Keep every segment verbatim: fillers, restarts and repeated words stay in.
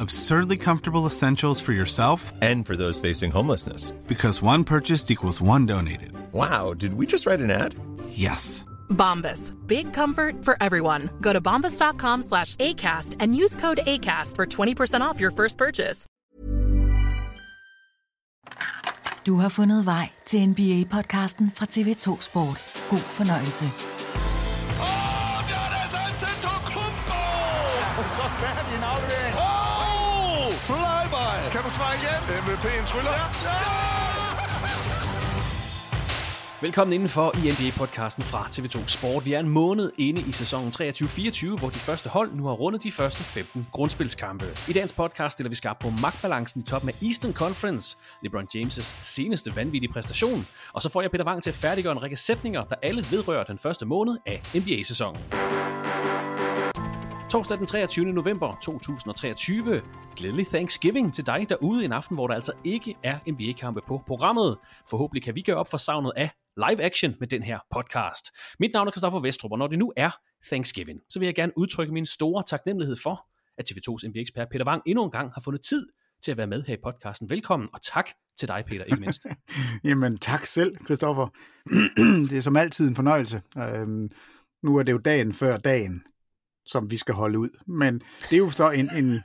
Absurdly comfortable essentials for yourself and for those facing homelessness. Because one purchased equals one donated. Wow, did we just write an ad? Yes. Bombas. Big comfort for everyone. Go to bombas dot com slash A C A S T and use code A C A S T for twenty percent off your first purchase. Du har fundet vej til N B A-podcasten fra T V to Sport. God fornøjelse. Åh, oh, der er altså en tæt og klumper! Og så færdig en aflevering. Flyby! Kan du svare igen? M V P'en tryller. Ja. Ja. Velkommen indenfor i N B A-podcasten fra T V to Sport. Vi er en måned inde i sæsonen treogtyve fireogtyve, hvor de første hold nu har rundet de første femten grundspilskampe. I dagens podcast stiller vi skarpt på magtbalancen i toppen af Eastern Conference, LeBron James' seneste vanvittige præstation, og så får jeg Peter Wang til at færdiggøre en række sætninger, der alle vedrører den første måned af N B A-sæsonen. Torsdag den treogtyvende november to tusind treogtyve. Glædelig Thanksgiving til dig derude, en aften, hvor der altså ikke er N B A-kampe på programmet. Forhåbentlig kan vi gøre op for savnet af live action med den her podcast. Mit navn er Kristoffer Vestrup, og når det nu er Thanksgiving, så vil jeg gerne udtrykke min store taknemmelighed for, at T V to's N B A-ekspert Peter Wang endnu en gang har fundet tid til at være med her i podcasten. Velkommen, og tak til dig, Peter, ikke mindst. Jamen, tak selv, Kristoffer. Det er som altid en fornøjelse. Øhm, nu er det jo dagen før dagen, som vi skal holde ud. Men det er jo så en... en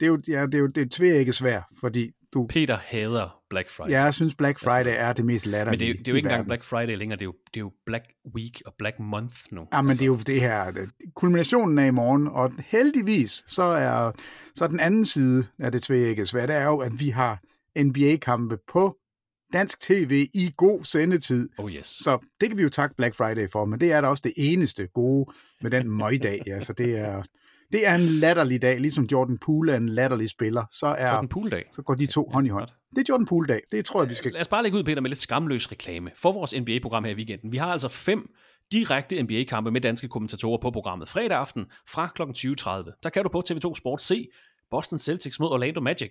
det er jo, ja, det er jo det er tveæggesværd, fordi du... Peter hader Black Friday. Ja, jeg synes Black Friday er det mest latterlige. Men det er, det er jo ikke engang Black Friday længere, det er, jo, det er jo Black Week og Black Month nu. Ja, men altså, det er jo det her... Kulminationen er i morgen, og heldigvis, så er, så er den anden side af det tveæggesværd, det er jo, at vi har N B A-kampe på dansk tv i god sendetid. Oh yes. Så det kan vi jo takke Black Friday for, men det er da også det eneste gode med den møgdag. Altså, det er, det er en latterlig dag, ligesom Jordan Poole er en latterlig spiller. Så er Jordan Poole-dag. Så går de to ja, hånd i hånd. Det er Jordan Poole-dag. Det tror jeg, vi skal... Lad os bare lægge ud, Peter, med lidt skamløs reklame for vores N B A-program her i weekenden. Vi har altså fem direkte N B A-kampe med danske kommentatorer på programmet fredag aften fra kl. tyve tredive. Der kan du på T V to Sport se Boston Celtics mod Orlando Magic.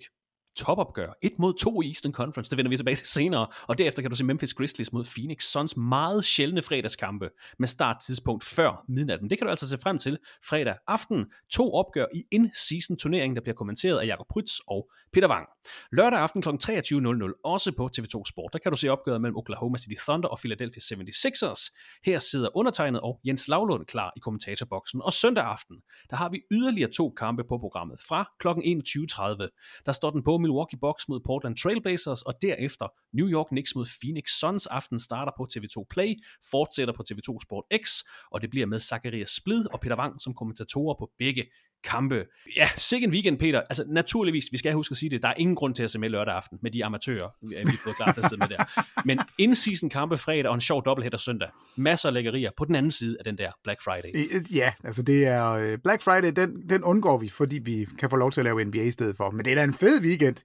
Topopgør. et mod to i Eastern Conference. Det vender vi tilbage til senere. Og derefter kan du se Memphis Grizzlies mod Phoenix Suns meget sjældne fredagskampe med starttidspunkt før midnatten. Det kan du altså se frem til fredag aften. To opgør i in-season turneringen, der bliver kommenteret af Jakob Prytz og Peter Wang. Lørdag aften kl. treogtyve også på T V to Sport. Der kan du se opgøret mellem Oklahoma City Thunder og Philadelphia seventy-sixers. Her sidder undertegnet og Jens Lavlund klar i kommentatorboksen. Og søndag aften, der har vi yderligere to kampe på programmet fra kl. enogtyve tredive. Der står den på Milwaukee Bucks mod Portland Trailblazers, og derefter New York Knicks mod Phoenix Suns. Aften starter på T V to Play, fortsætter på T V to Sport X, og det bliver med Zacharias Splid og Peter Wang som kommentatorer på begge kampe. Ja, sikke en weekend, Peter. Altså naturligvis, vi skal huske at sige det, der er ingen grund til at se med lørdag aften med de amatører, vi har fået klar til at sidde med der. Men in-season kampe fredag og en sjov dobbelthætter søndag. Masser af lækkerier på den anden side af den der Black Friday. Ja, altså det er Black Friday, den, den undgår vi, fordi vi kan få lov til at lave N B A i stedet for. Men det er da en fed weekend.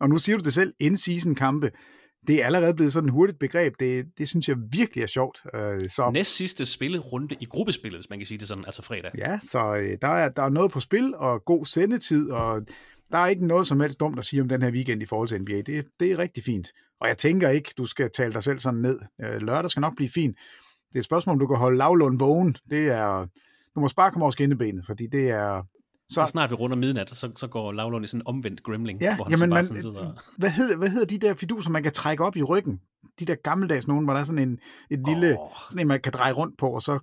Og nu siger du det selv, in-season kampe. Det er allerede blevet sådan et hurtigt begreb. Det, det synes jeg virkelig er sjovt. Øh, så... Næst sidste spillerunde i gruppespillet, hvis man kan sige det sådan, altså fredag. Ja, så øh, der, er, der er noget på spil, og god sendetid, og der er ikke noget som helst dumt at sige om den her weekend i forhold til N B A. Det, det er rigtig fint. Og jeg tænker ikke, du skal tale dig selv sådan ned. Øh, lørdag skal nok blive fint. Det er et spørgsmål, om du kan holde Lavlund vågen. Det er, du må bare komme over skinnebenet, fordi det er... Så, så snart vi runder midnat, så, så går Lavlund i sådan en omvendt gremling. Ja, hvor han jamen, man, sidder... hvad, hedder, hvad hedder de der fiduser, man kan trække op i ryggen? De der gammeldags nogen, hvor der er sådan en, et oh. lille, sådan en, man kan dreje rundt på, og så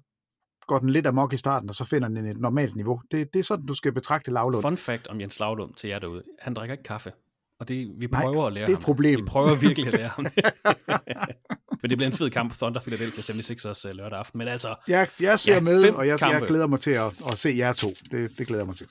går den lidt amok i starten, og så finder den et normalt niveau. Det, det er sådan, du skal betragte Lavlund. Fun fact om Jens Lavlund til jer derude. Han drikker ikke kaffe, og det, vi prøver Nej, at lære det er ham. Problem. Vi prøver virkelig at lære ham. Men det bliver en fed kamp på Thunder Philadelphia seventy-sixers lørdag aften. Men altså, jeg, jeg ser ja, med, og jeg, jeg glæder mig til at, at se jer to. Det, det glæder jeg mig til.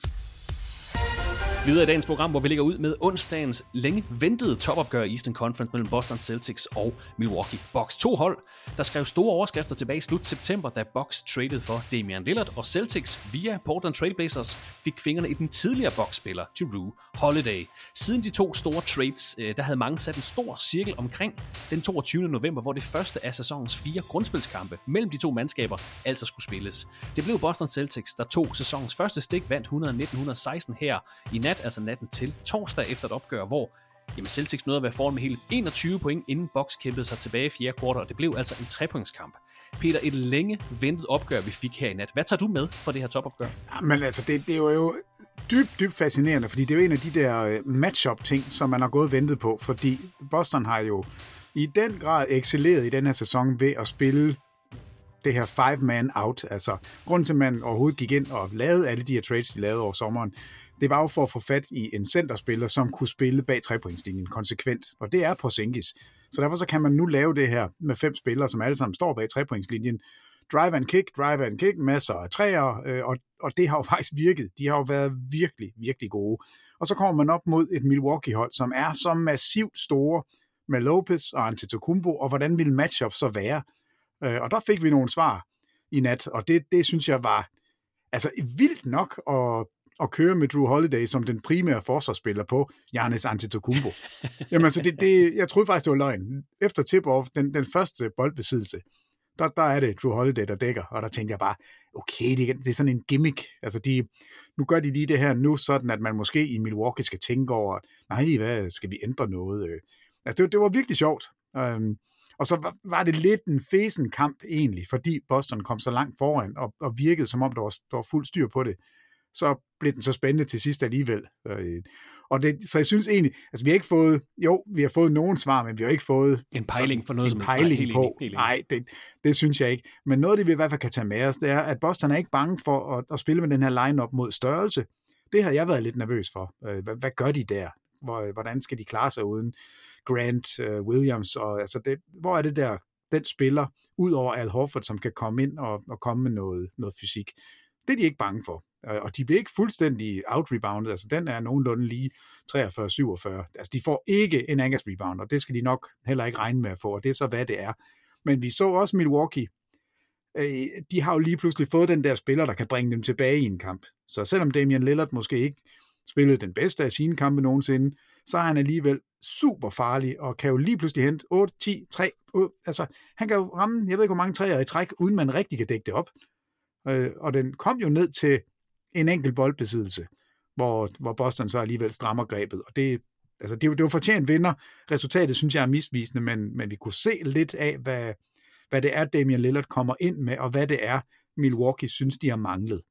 Videre i dagens program, hvor vi ligger ud med onsdagens længe ventede topopgør i Eastern Conference mellem Boston Celtics og Milwaukee Bucks. To hold, der skrev store overskrifter tilbage i slut september, da Bucks traded for Damian Lillard, og Celtics via Portland Trailblazers fik fingrene i den tidligere Bucks-spiller Jrue Holiday. Siden de to store trades, der havde mange sat en stor cirkel omkring den toogtyvende november, hvor det første af sæsonens fire grundspilskampe mellem de to mandskaber altså skulle spilles. Det blev Boston Celtics, der tog sæsonens første stik, vandt hundrede nitten hundrede seksten her i nat, altså natten til torsdag efter et opgør, hvor jamen, Celtics nåede at være foran med hele enogtyve point, inden Bucks kæmpede sig tilbage i fjerde kvartal, og det blev altså en trepointskamp. Peter, et længe ventet opgør, vi fik her i nat. Hvad tager du med for det her topopgør? Jamen altså, det, det er jo dybt, dybt fascinerende, fordi det er jo en af de der matchup-ting, som man har gået og ventet på, fordi Boston har jo i den grad excelleret i den her sæson ved at spille det her five-man-out. Altså, grunden til, at man overhovedet gik ind og lavede alle de her trades, de lavede over sommeren, det var jo for at få fat i en centerspiller, som kunne spille bag trepointslinjen konsekvent, og det er Porzingis. Så derfor så kan man nu lave det her med fem spillere, som alle sammen står bag trepointslinjen. Drive and kick, drive and kick, masser af træer, øh, og, og det har jo faktisk virket. De har jo været virkelig, virkelig gode. Og så kommer man op mod et Milwaukee-hold, som er så massivt store med Lopez og Antetokounmpo, og hvordan ville matchup så være? Øh, og der fik vi nogle svar i nat, og det, det synes jeg var altså vildt nok at og køre med Jrue Holiday som den primære forsvarsspiller på Giannis Antetokounmpo. Jamen altså, det, det, jeg troede faktisk, det var løgn. Efter tip-off, den, den første boldbesiddelse, der, der er det Jrue Holiday, der dækker, og der tænkte jeg bare, okay, det, det er sådan en gimmick. Altså, de, nu gør de lige det her nu, sådan at man måske i Milwaukee skal tænke over, nej, hvad, skal vi ændre noget? Altså, det, det var virkelig sjovt. Um, og så var, var det lidt en fesen kamp egentlig, fordi Boston kom så langt foran, og, og virkede som om, der var, der var fuld styr på det. Så blev den så spændende til sidst alligevel. Og det, så jeg synes egentlig, altså vi har ikke fået, jo, vi har fået nogen svar, men vi har ikke fået en pejling for noget, som pejling på. Nej, det, det synes jeg ikke. Men noget, det vi i hvert fald kan tage med os, det er, at Boston er ikke bange for at, at spille med den her line-up mod størrelse. Det har jeg været lidt nervøs for. Hvad, hvad gør de der? Hvordan skal de klare sig uden Grant, uh, Williams? Og, altså det, hvor er det der, den spiller, ud over Al Horford, som kan komme ind og, og komme med noget, noget fysik? Det er de ikke bange for. Og de bliver ikke fuldstændig outreboundet, altså den er nogenlunde lige treogfyrre syvogfyrre. Altså de får ikke en Angus rebound, og det skal de nok heller ikke regne med at få, og det er så hvad det er. Men vi så også Milwaukee, de har jo lige pludselig fået den der spiller, der kan bringe dem tilbage i en kamp. Så selvom Damian Lillard måske ikke spillede den bedste af sine kampe nogensinde, så er han alligevel super farlig, og kan jo lige pludselig hente otte, ti, tre, otte. Altså han kan jo ramme, jeg ved ikke hvor mange træer i træk, uden man rigtig kan dække det op. Og den kom jo ned til en enkelt boldbesiddelse, hvor, hvor Boston så alligevel strammer grebet. Og det, altså, det, det var fortjent vinder. Resultatet, synes jeg, er misvisende, men, men vi kunne se lidt af, hvad, hvad det er, Damian Lillard kommer ind med, og hvad det er, Milwaukee synes, de har manglet.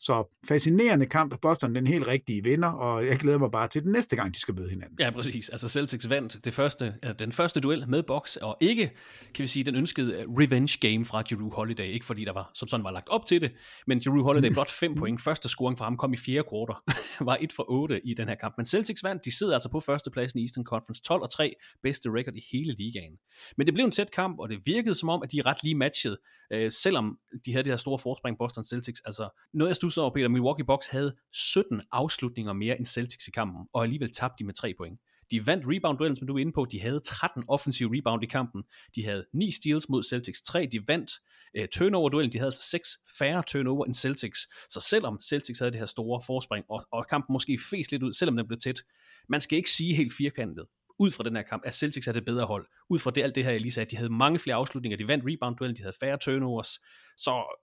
Så fascinerende kamp. Boston den helt rigtige vinder, og jeg glæder mig bare til den næste gang, de skal møde hinanden. Ja, præcis. Altså Celtics vandt det første, den første duel med Bucks, og ikke, kan vi sige, den ønskede revenge game fra Jrue Holiday. Ikke fordi der var, som sådan var lagt op til det, men Jrue Holiday blot fem point. Første scoring fra ham kom i fjerde kvartal, var et for otte i den her kamp. Men Celtics vandt, de sidder altså på førstepladsen i Eastern Conference, tolv og tre, bedste record i hele ligaen. Men det blev en tæt kamp, og det virkede som om, at de ret lige matchede, øh, selvom de havde det her store forspring Boston Celtics. Altså noget, jeg studsede over, Peter, Milwaukee Bucks havde sytten afslutninger mere end Celtics i kampen, og alligevel tabte de med tre point. De vandt rebound-duellen, som du er inde på. De havde tretten offensive rebound i kampen. De havde ni steals mod Celtics tre. De vandt øh, turnover-duellen. De havde altså seks færre turnover end Celtics. Så selvom Celtics havde det her store forspring, og, og kampen måske fes lidt ud, selvom den blev tæt, man skal ikke sige helt firkantet, ud fra den her kamp, at Celtics havde det bedre hold. Ud fra det, alt det her, jeg lige sagde, at de havde mange flere afslutninger. De vandt rebound-duellen. De havde færre turnovers. Så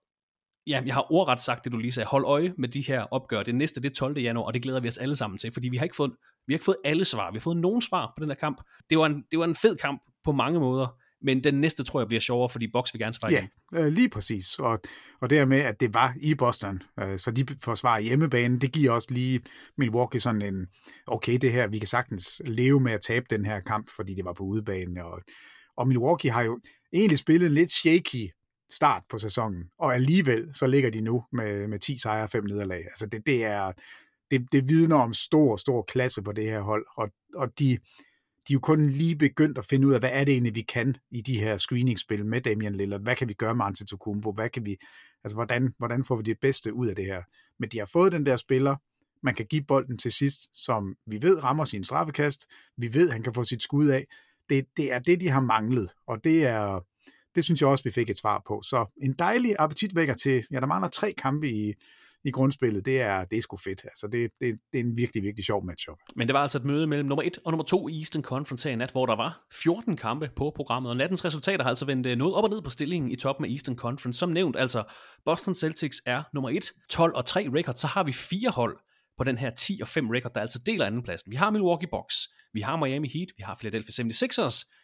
ja, jeg har ordret sagt det, du lige sagde. Hold øje med de her opgør. Det næste, det er tolvte januar, og det glæder vi os alle sammen til, fordi vi har ikke fået, vi har ikke fået alle svar. Vi har fået nogle svar på den her kamp. Det var en, det var en fed kamp på mange måder, men den næste, tror jeg, bliver sjovere, fordi Bucks vil gerne svare igen. Ja, lige præcis. Og, og dermed, at det var i Boston, så de får svar i hjemmebanen, det giver også lige Milwaukee sådan en, okay, det her, vi kan sagtens leve med at tabe den her kamp, fordi det var på udebane. Og, og Milwaukee har jo egentlig spillet lidt shaky start på sæsonen, og alligevel så ligger de nu med, med ti sejre og fem nederlag. Altså det, det er, det, det vidner om stor, stor klasse på det her hold, og, og de, de er jo kun lige begyndt at finde ud af, hvad er det egentlig, vi kan i de her screeningspil med Damian Lillard, hvad kan vi gøre med Antetokounmpo, hvad kan vi, altså hvordan, hvordan får vi det bedste ud af det her. Men de har fået den der spiller, man kan give bolden til sidst, som vi ved rammer sin straffekast, vi ved, han kan få sit skud af, det, det er det, de har manglet, og det er det synes jeg også, vi fik et svar på. Så en dejlig appetitvækker til, ja, der mangler tre kampe i, i grundspillet. Det er, det er sgu fedt. Altså, det, det, det er en virkelig, virkelig sjov matchup. Men det var altså et møde mellem nummer et og nummer to i Eastern Conference her i nat, hvor der var fjorten kampe på programmet. Og nattens resultater har altså vendt noget op og ned på stillingen i toppen af Eastern Conference. Som nævnt, altså Boston Celtics er nummer et, tolv og tre record. Så har vi fire hold på den her ti og fem record, der altså deler andenpladsen. Vi har Milwaukee Bucks, vi har Miami Heat, vi har Philadelphia seventy-sixers,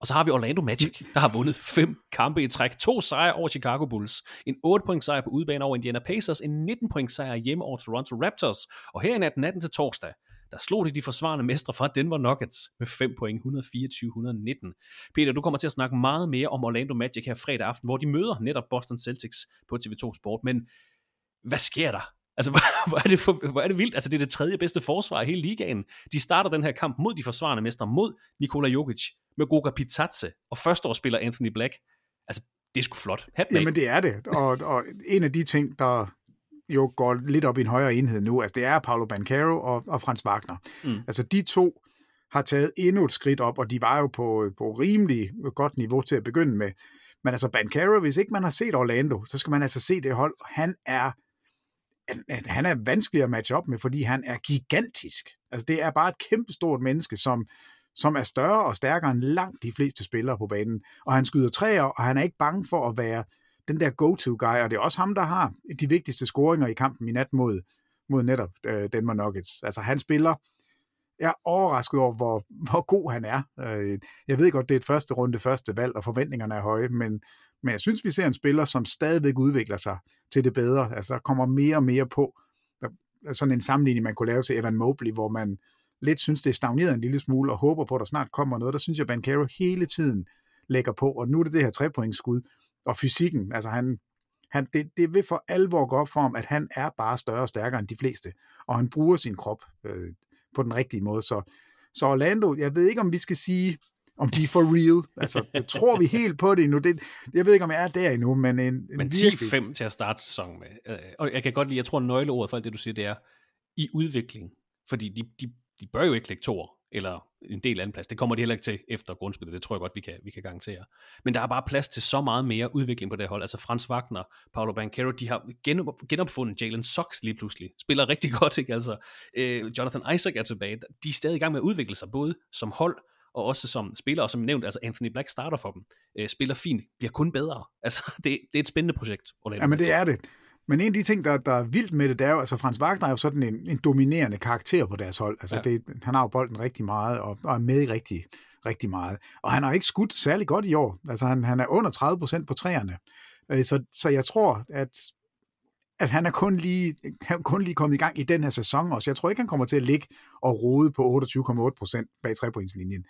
og så har vi Orlando Magic, der har vundet fem kampe i træk. To sejre over Chicago Bulls, en otte-point sejr på udebane over Indiana Pacers, en nitten-point sejr hjemme over Toronto Raptors. Og her i natten, natten til torsdag, der slog de de forsvarende mestre fra Denver Nuggets med fem point, et hundrede fireogtyve til et hundrede nitten. Peter, du kommer til at snakke meget mere om Orlando Magic her fredag aften, hvor de møder netop Boston Celtics på T V to Sport. Men hvad sker der? Altså, hvor er, det for, hvor er det vildt? Altså, det er det tredje bedste forsvar i hele ligaen. De starter den her kamp mod de forsvarende mestre, mod Nikola Jokic, med Goga Pitatse og førsteårsspiller Anthony Black. Altså, det er sgu flot. Jamen, det er det. Og, og en af de ting, der jo går lidt op i en højere enhed nu, altså, det er Paolo Banchero og, og Franz Wagner. Mm. Altså, de to har taget endnu et skridt op, og de var jo på, på rimelig godt niveau til at begynde med. Men altså, Banchero, hvis ikke man har set Orlando, så skal man altså se det hold. Han er han er vanskelig at matche op med, fordi han er gigantisk. Altså, det er bare et kæmpestort menneske, som, som er større og stærkere end langt de fleste spillere på banen. Og han skyder træer, og han er ikke bange for at være den der go-to-guy, og det er også ham, der har de vigtigste scoringer i kampen i nat mod, mod netop øh, Denver Nuggets. Altså, han spiller... Jeg er overrasket over, hvor, hvor god han er. Jeg ved godt, det er et første runde, første valg, og forventningerne er høje, men, men jeg synes, vi ser en spiller, som stadigvæk udvikler sig til det bedre. Altså, der kommer mere og mere på. Sådan en sammenligning, man kunne lave til Evan Mobley, hvor man lidt synes, det er stagneret en lille smule, og håber på, at der snart kommer noget. Der synes jeg, Banchero hele tiden lægger på, og nu er det det her trepointsskud, og fysikken, altså han... Han, det, det vil for alvor gå op for ham, at han er bare større og stærkere end de fleste, og han bruger sin krop øh, på den rigtige måde. Så, så Orlando, jeg ved ikke, om vi skal sige, om de er for real. Altså, det tror vi helt på det endnu. Det, jeg ved ikke, om jeg er der endnu, men en, en men ti fem til at starte sæsonen med. Og jeg kan godt lide, jeg tror, nøgleordet for alt det, du siger, det er i udvikling. Fordi de, de, de bør jo ikke lægge to år, eller en del anden plads. Det kommer de heller ikke til efter grundspillet. Det tror jeg godt, vi kan, vi kan garantere. Men der er bare plads til så meget mere udvikling på det hold. Altså Franz Wagner, Paolo Banchero, de har genop, genopfundet Jalen Suggs lige pludselig. Spiller rigtig godt, ikke? Altså, øh, Jonathan Isaac er tilbage. De er stadig i gang med at udvikle sig, både som hold og også som spiller. Og som nævnt, altså Anthony Black starter for dem. Øh, spiller fint, bliver kun bedre. Altså, det, det er et spændende projekt. Ja, men det er det. Men en af de ting, der, der er vildt med det, det er jo, altså Franz Wagner er jo sådan en, en dominerende karakter på deres hold. Altså, ja. det, han har jo bolden rigtig meget, og, og er med i rigtig, rigtig meget. Og han har ikke skudt særlig godt i år. Altså, han, han er under tredive procent på træerne. Så, så jeg tror, at, at han er kun lige, han er kun lige kommet i gang i den her sæson også. Jeg tror ikke, han kommer til at ligge og rode på otteogtyve komma otte procent bag trepointslinjen.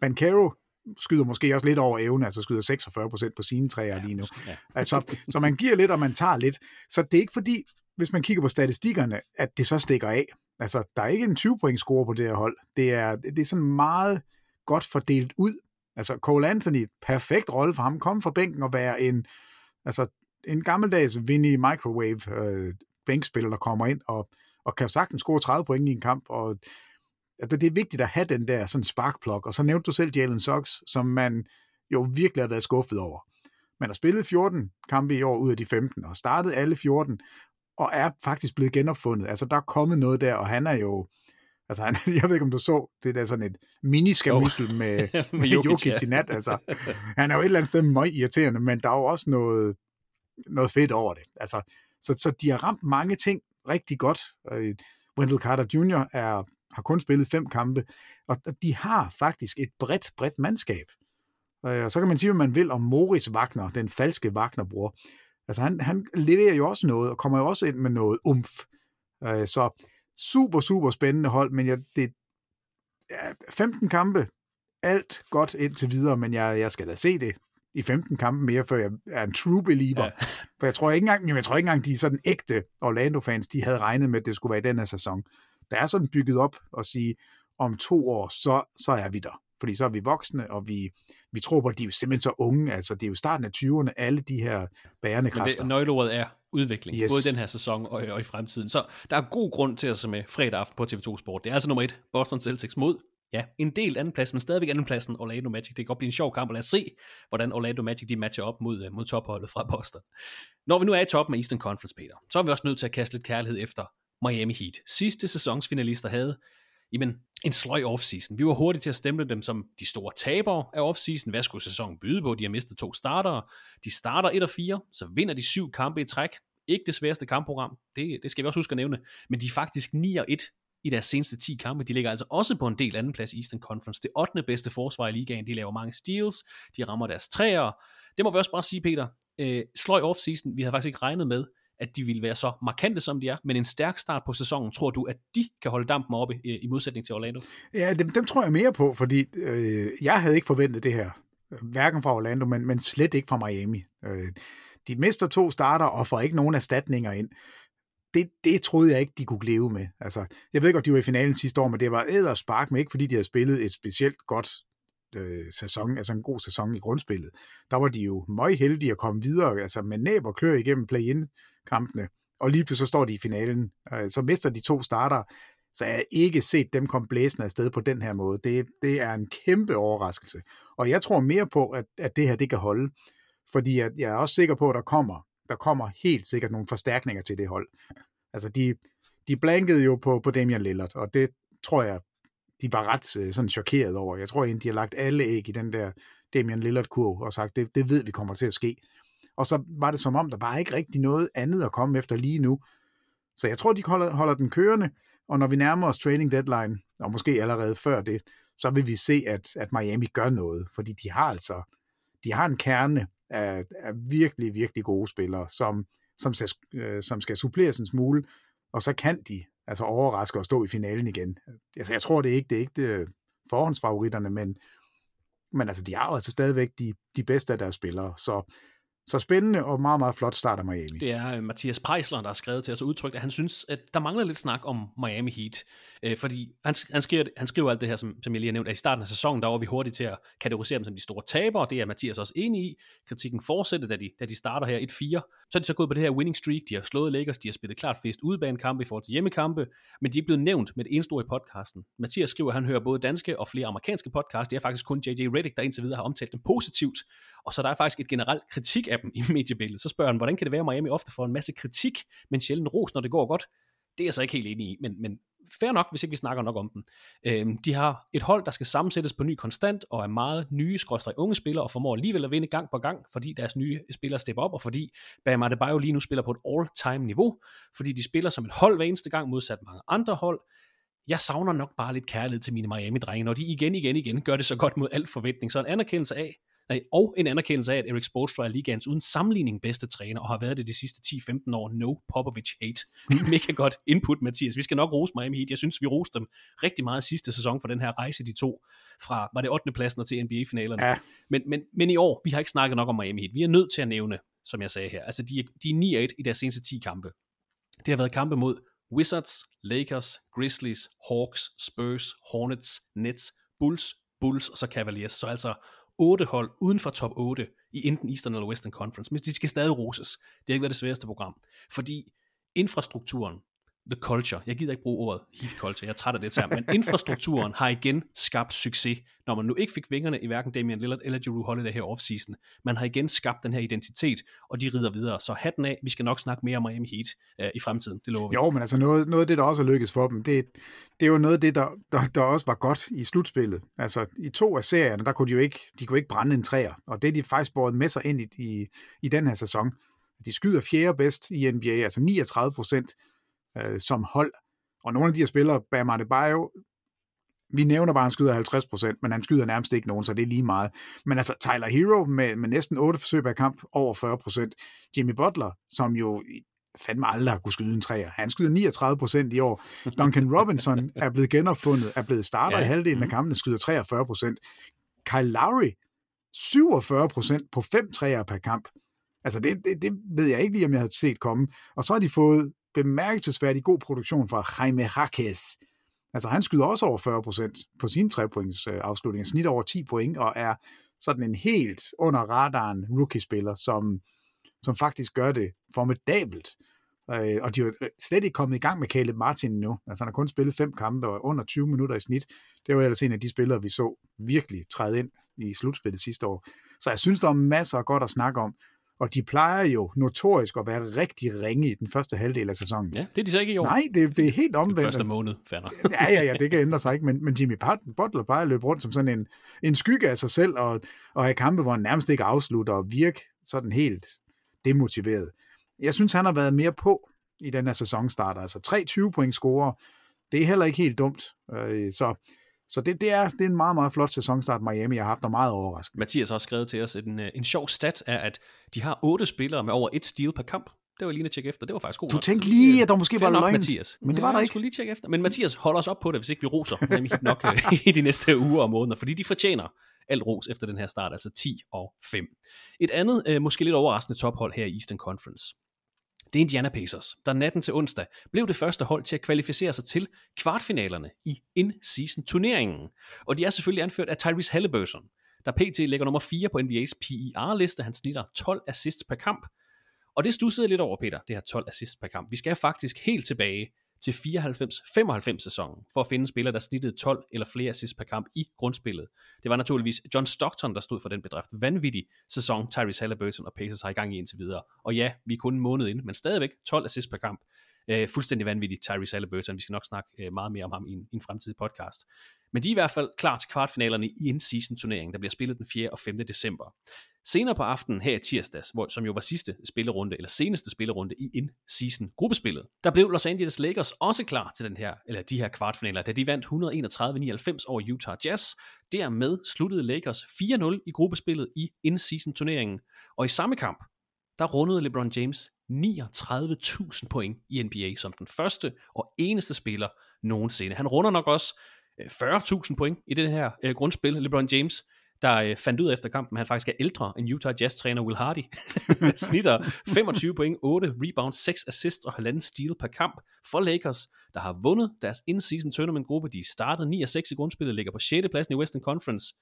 Banchero skyder måske også lidt over evne, altså skyder seksogfyrre procent på sine træer ja, lige nu. Ja. Altså, så man giver lidt, og man tager lidt. Så det er ikke fordi, hvis man kigger på statistikkerne, at det så stikker af. Altså, der er ikke en tyve-point score på det her hold. Det er, det er sådan meget godt fordelt ud. Altså, Cole Anthony, perfekt rolle for ham. Kom fra bænken og være en, altså, en gammeldags Vinnie Microwave øh, bænkspiller, der kommer ind og, og kan sagtens score tredive point i en kamp, og altså, det er vigtigt at have den der sådan sparkplug, og så nævnte du selv Jalen Suggs, som man jo virkelig har været skuffet over. Man har spillet fjorten kampe i år ud af de femten, og startet alle fjorten, og er faktisk blevet genopfundet. Altså, der er kommet noget der, og han er jo... Altså, han, jeg ved ikke, om du så det der sådan et mini-skamussel oh. med, med Jokic ja. i nat. Altså, han er jo et eller andet sted meget irriterende, men der er jo også noget, noget fedt over det. Altså, så, så de har ramt mange ting rigtig godt. Wendell Carter junior er, har kun spillet fem kampe, og de har faktisk et bredt, bredt mandskab. Og så kan man sige, hvad man vil om Moritz Wagner, den falske Wagner-bror. Altså, han, han leverer jo også noget, og kommer jo også ind med noget umf. Så super, super spændende hold, men jeg, det ja, femten kampe, alt godt indtil videre, men jeg, jeg skal da se det i femten kampe mere, før jeg er en true believer. Ja. For jeg tror ikke engang, jeg tror ikke engang, de sådan ægte Orlando-fans, de havde regnet med, at det skulle være i den her sæson. Der er sådan bygget op og sige, om to år, så, så er vi der. Fordi så er vi voksne, og vi, vi tror på, at de er simpelthen så unge. Altså, det er jo starten af tyverne, alle de her bærende kræfter. Men nøgleordet er udvikling, yes. både den her sæson og, og i fremtiden. Så der er god grund til at se med fredag aften på T V to Sport. Det er altså nummer et, Boston Celtics mod, ja, en del andenplads, men stadigvæk andenpladsen, Orlando Magic. Det kan godt blive en sjov kamp, og lad os se, hvordan Orlando Magic de matcher op mod, mod topholdet fra Boston. Når vi nu er i toppen af Eastern Conference, Peter, så er vi også nødt til at kaste lidt kærlighed efter Miami Heat. Sidste sæsonsfinalister havde Jamen, en sløj offseason. Vi var hurtigt til at stemple dem som de store tabere af offseason. Hvad skulle sæsonen byde på? De har mistet to startere. De starter et og fire, så vinder de syv kampe i træk. Ikke det sværeste kampprogram, det, det skal vi også huske at nævne. Men de er faktisk ni og et i deres seneste ti kampe. De ligger altså også på en del anden plads i Eastern Conference. Det ottende bedste forsvar i ligaen. De laver mange steals. De rammer deres træer. Det må vi også bare sige, Peter. Øh, sløj offseason, vi havde faktisk ikke regnet med, at de vil være så markante, som de er, men en stærk start på sæsonen, tror du, at de kan holde dampen oppe i, i modsætning til Orlando? Ja, dem, dem tror jeg mere på, fordi øh, jeg havde ikke forventet det her, hverken fra Orlando, men, men slet ikke fra Miami. Øh, de mister to starter og får ikke nogen erstatninger ind. Det, det troede jeg ikke, de kunne leve med. Altså, jeg ved godt, de var i finalen sidste år, men det var edderspark med, ikke fordi de havde spillet et specielt godt øh, sæson, altså en god sæson i grundspillet. Der var de jo meget heldige at komme videre, altså med næb og klør igennem play-in kampene, og lige pludselig så står de i finalen, så mister de to starter, så jeg har ikke set dem komme blæsende afsted på den her måde. Det, det er en kæmpe overraskelse, og jeg tror mere på, at, at det her, det kan holde, fordi jeg, jeg er også sikker på, at der kommer, der kommer helt sikkert nogle forstærkninger til det hold. Altså, de, de blankede jo på, på Damian Lillard, og det tror jeg, de var ret sådan chokeret over. Jeg tror egentlig, de har lagt alle æg i den der Damian Lillard-kurve, og sagt, det, det ved vi kommer til at ske. Og så var det som om, der var ikke rigtig noget andet at komme efter lige nu. Så jeg tror, de holder, holder den kørende, og når vi nærmer os trading deadline, og måske allerede før det, så vil vi se, at, at Miami gør noget, fordi de har altså de har en kerne af, af virkelig, virkelig gode spillere, som, som, skal, øh, som skal suppleres en smule, og så kan de altså overraske og stå i finalen igen. Altså, jeg tror, det er ikke det, er ikke det forhåndsfavoritterne, men, men altså, de har jo altså stadigvæk de, de bedste af deres spillere, så Så spændende og meget, meget flot starter Miami. Det er Mathias Preisler, der har skrevet til os og udtrykt, at han synes, at der mangler lidt snak om Miami Heat. Øh, fordi han, han, skriver, han skriver alt det her, som, som jeg lige har nævnt, at i starten af sæsonen, der var vi hurtigt til at kategorisere dem som de store tabere. Det er Mathias også enig i. Kritikken fortsætter, da de, da de starter her et fire. Så er de så gået på det her winning streak. De har slået Lakers, de har spillet klart flest udebanekampe i forhold til hjemmekampe, men de er blevet nævnt med det eneste ord i podcasten. Mathias skriver, at han hører både danske og flere amerikanske podcasts. Det er faktisk kun J J Redick, der indtil videre har omtalt dem positivt. Og så der er faktisk et generelt kritik af dem i mediebilledet. Så spørger han, hvordan kan det være, at Miami ofte får en masse kritik, men sjældent ros, når det går godt? Det er jeg så ikke helt enig i, men, men fair nok, hvis ikke vi snakker nok om dem. Øhm, de har et hold, der skal sammensættes på ny konstant, og er meget nye, skråstreg unge spillere, og formår alligevel at vinde gang på gang, fordi deres nye spillere stepper op, og fordi Bam Adebayo lige nu spiller på et all-time niveau, fordi de spiller som et hold hver eneste gang, modsat mange andre hold. Jeg savner nok bare lidt kærlighed til mine Miami-drenge, når de igen, igen, igen gør det så godt mod al forventning. Så en anerkendelse af, og en anerkendelse af, at Erik Spoelstra er ligaens uden sammenligning bedste træner, og har været det de sidste ti femten år. No Popovich hate. Mega godt input, Mathias. Vi skal nok rose Miami Heat. Jeg synes, vi roste dem rigtig meget sidste sæson for den her rejse, de to fra, var det ottende pladsen og til N B A-finalerne. Ja. Men, men, men i år, vi har ikke snakket nok om Miami Heat. Vi er nødt til at nævne, som jeg sagde her, altså de, de er ni og et i deres seneste ti kampe. Det har været kampe mod Wizards, Lakers, Grizzlies, Hawks, Spurs, Hornets, Nets, Bulls, Bulls og så Cavaliers. Så altså otte hold uden for top otte i enten Eastern eller Western Conference, men de skal stadig roses. Det har ikke været det sværeste program, fordi infrastrukturen, the culture, jeg gider ikke bruge ordet heat culture, jeg er træt af det term, men infrastrukturen har igen skabt succes, når man nu ikke fik vingerne i hverken Damian Lillard eller Jrue Holiday her offseason. Man har igen skabt den her identitet, og de rider videre, så hatten af, vi skal nok snakke mere om Miami Heat øh, i fremtiden, det lover vi. Jo, men altså noget, noget af det, der også er lykkes for dem, det, det er jo noget af det, der, der, der også var godt i slutspillet. Altså i to af serierne, der kunne de jo ikke, de kunne ikke brænde en træer, og det er de faktisk båret med sig ind i, i, i den her sæson. De skyder fjerde bedst i N B A, altså niogtredive procent øh, som hold. Og nogle af de her spillere, Bam Adebayo, vi nævner bare, han skyder halvtreds procent, men han skyder nærmest ikke nogen, så det er lige meget. Men altså Tyler Hero med, med næsten otte forsøg per kamp, over fyrre procent. Jimmy Butler, som jo fandme aldrig har kunne skyde en træer, han skyder niogtredive procent i år. Duncan Robinson er blevet genopfundet, er blevet starter ja. I halvdelen af kampene, skyder treogfyrre procent. Kyle Lowry, syvogfyrre procent på fem træer per kamp. Altså, det, det, det ved jeg ikke lige, om jeg havde set komme. Og så har de fået bemærkelsesværdig god produktion fra Jaime Raquez. Altså, han skyder også over fyrre procent på sine tre-points afslutninger, snit over ti point, og er sådan en helt under radaren rookie-spiller, som, som faktisk gør det formidabelt. Og de er slet ikke kommet i gang med Caleb Martin nu. Altså, han har kun spillet fem kampe og under tyve minutter i snit. Det var ellers en af de spillere, vi så virkelig træde ind i slutspillet sidste år. Så jeg synes, der er masser af godt at snakke om. Og de plejer jo notorisk at være rigtig ringe i den første halvdel af sæsonen. Ja, det er de så ikke i år. Nej, det, det er helt omvendt. Den første måned, fandme. ja, ja, ja, det kan ændre sig ikke, men, men Jimmy Butler plejer at løbe rundt som sådan en, en skygge af sig selv, og, og have kampe, hvor han nærmest ikke afslutter, og virke sådan helt demotiveret. Jeg synes, han har været mere på i den her sæsonstart. Altså treogtyve point scorer, det er heller ikke helt dumt. Øh, så... Så det, det, er, det er en meget, meget flot sæsonstart Miami, jeg har haft, og meget overraskende. Mathias har også skrevet til os, en, en sjov stat er, at de har otte spillere med over et steal per kamp. Det var lige at tjekke efter, det var faktisk god. Du tænkte lige, at der måske var løgn, Mathias. Men det var ja, der ikke. Jeg skulle lige tjekke efter. Men Mathias holder os op på det, hvis ikke vi roser nok i de næste uger og måneder, fordi de fortjener alt ros efter den her start, altså ti og fem. Et andet, måske lidt overraskende tophold her i Eastern Conference. Det er Indiana Pacers, der natten til onsdag blev det første hold til at kvalificere sig til kvartfinalerne i in-season-turneringen. Og de er selvfølgelig anført af Tyrese Halliburton, der P T ligger nummer fire på N B A's P I R-liste. Han snitter tolv assists per kamp. Og det stussede lidt over, Peter, det her tolv assists per kamp. Vi skal faktisk helt tilbage til fireoghalvfems femoghalvfems sæsonen for at finde spillere, der snittede tolv eller flere assists per kamp i grundspillet. Det var naturligvis John Stockton, der stod for den bedrift. Vanvittig sæson Tyrese Halliburton og Pacers har i gang i indtil videre. Og ja, vi er kun en måned inde, men stadigvæk tolv assists per kamp. Øh, fuldstændig vanvittig Tyrese Halliburton. Vi skal nok snakke øh, meget mere om ham i en, en fremtidig podcast. Men de er i hvert fald klar til kvartfinalerne i in-season-turneringen, der bliver spillet den fjerde og femte december. Senere på aftenen her i tirsdags, hvor, som jo var sidste spillerunde, eller seneste spillerunde i in-season-gruppespillet, der blev Los Angeles Lakers også klar til den her, eller de her kvartfinaler, da de vandt et hundrede og enogtredive nioghalvfems over Utah Jazz. Dermed sluttede Lakers fire nul i gruppespillet i in-season-turneringen. Og i samme kamp, der rundede LeBron James niogtredive tusind point i N B A som den første og eneste spiller nogensinde. Han runder nok også fyrre tusind point i det her øh, grundspil. LeBron James, der øh, fandt ud efter kampen, at han faktisk er ældre end Utah Jazz-træner Will Hardy. Snitter femogtyve point, otte rebounds, seks assists og halvanden steal per kamp for Lakers, der har vundet deres in-season tournament-gruppe. De startede ni og seks i grundspillet, ligger på sjette pladsen i Western Conference.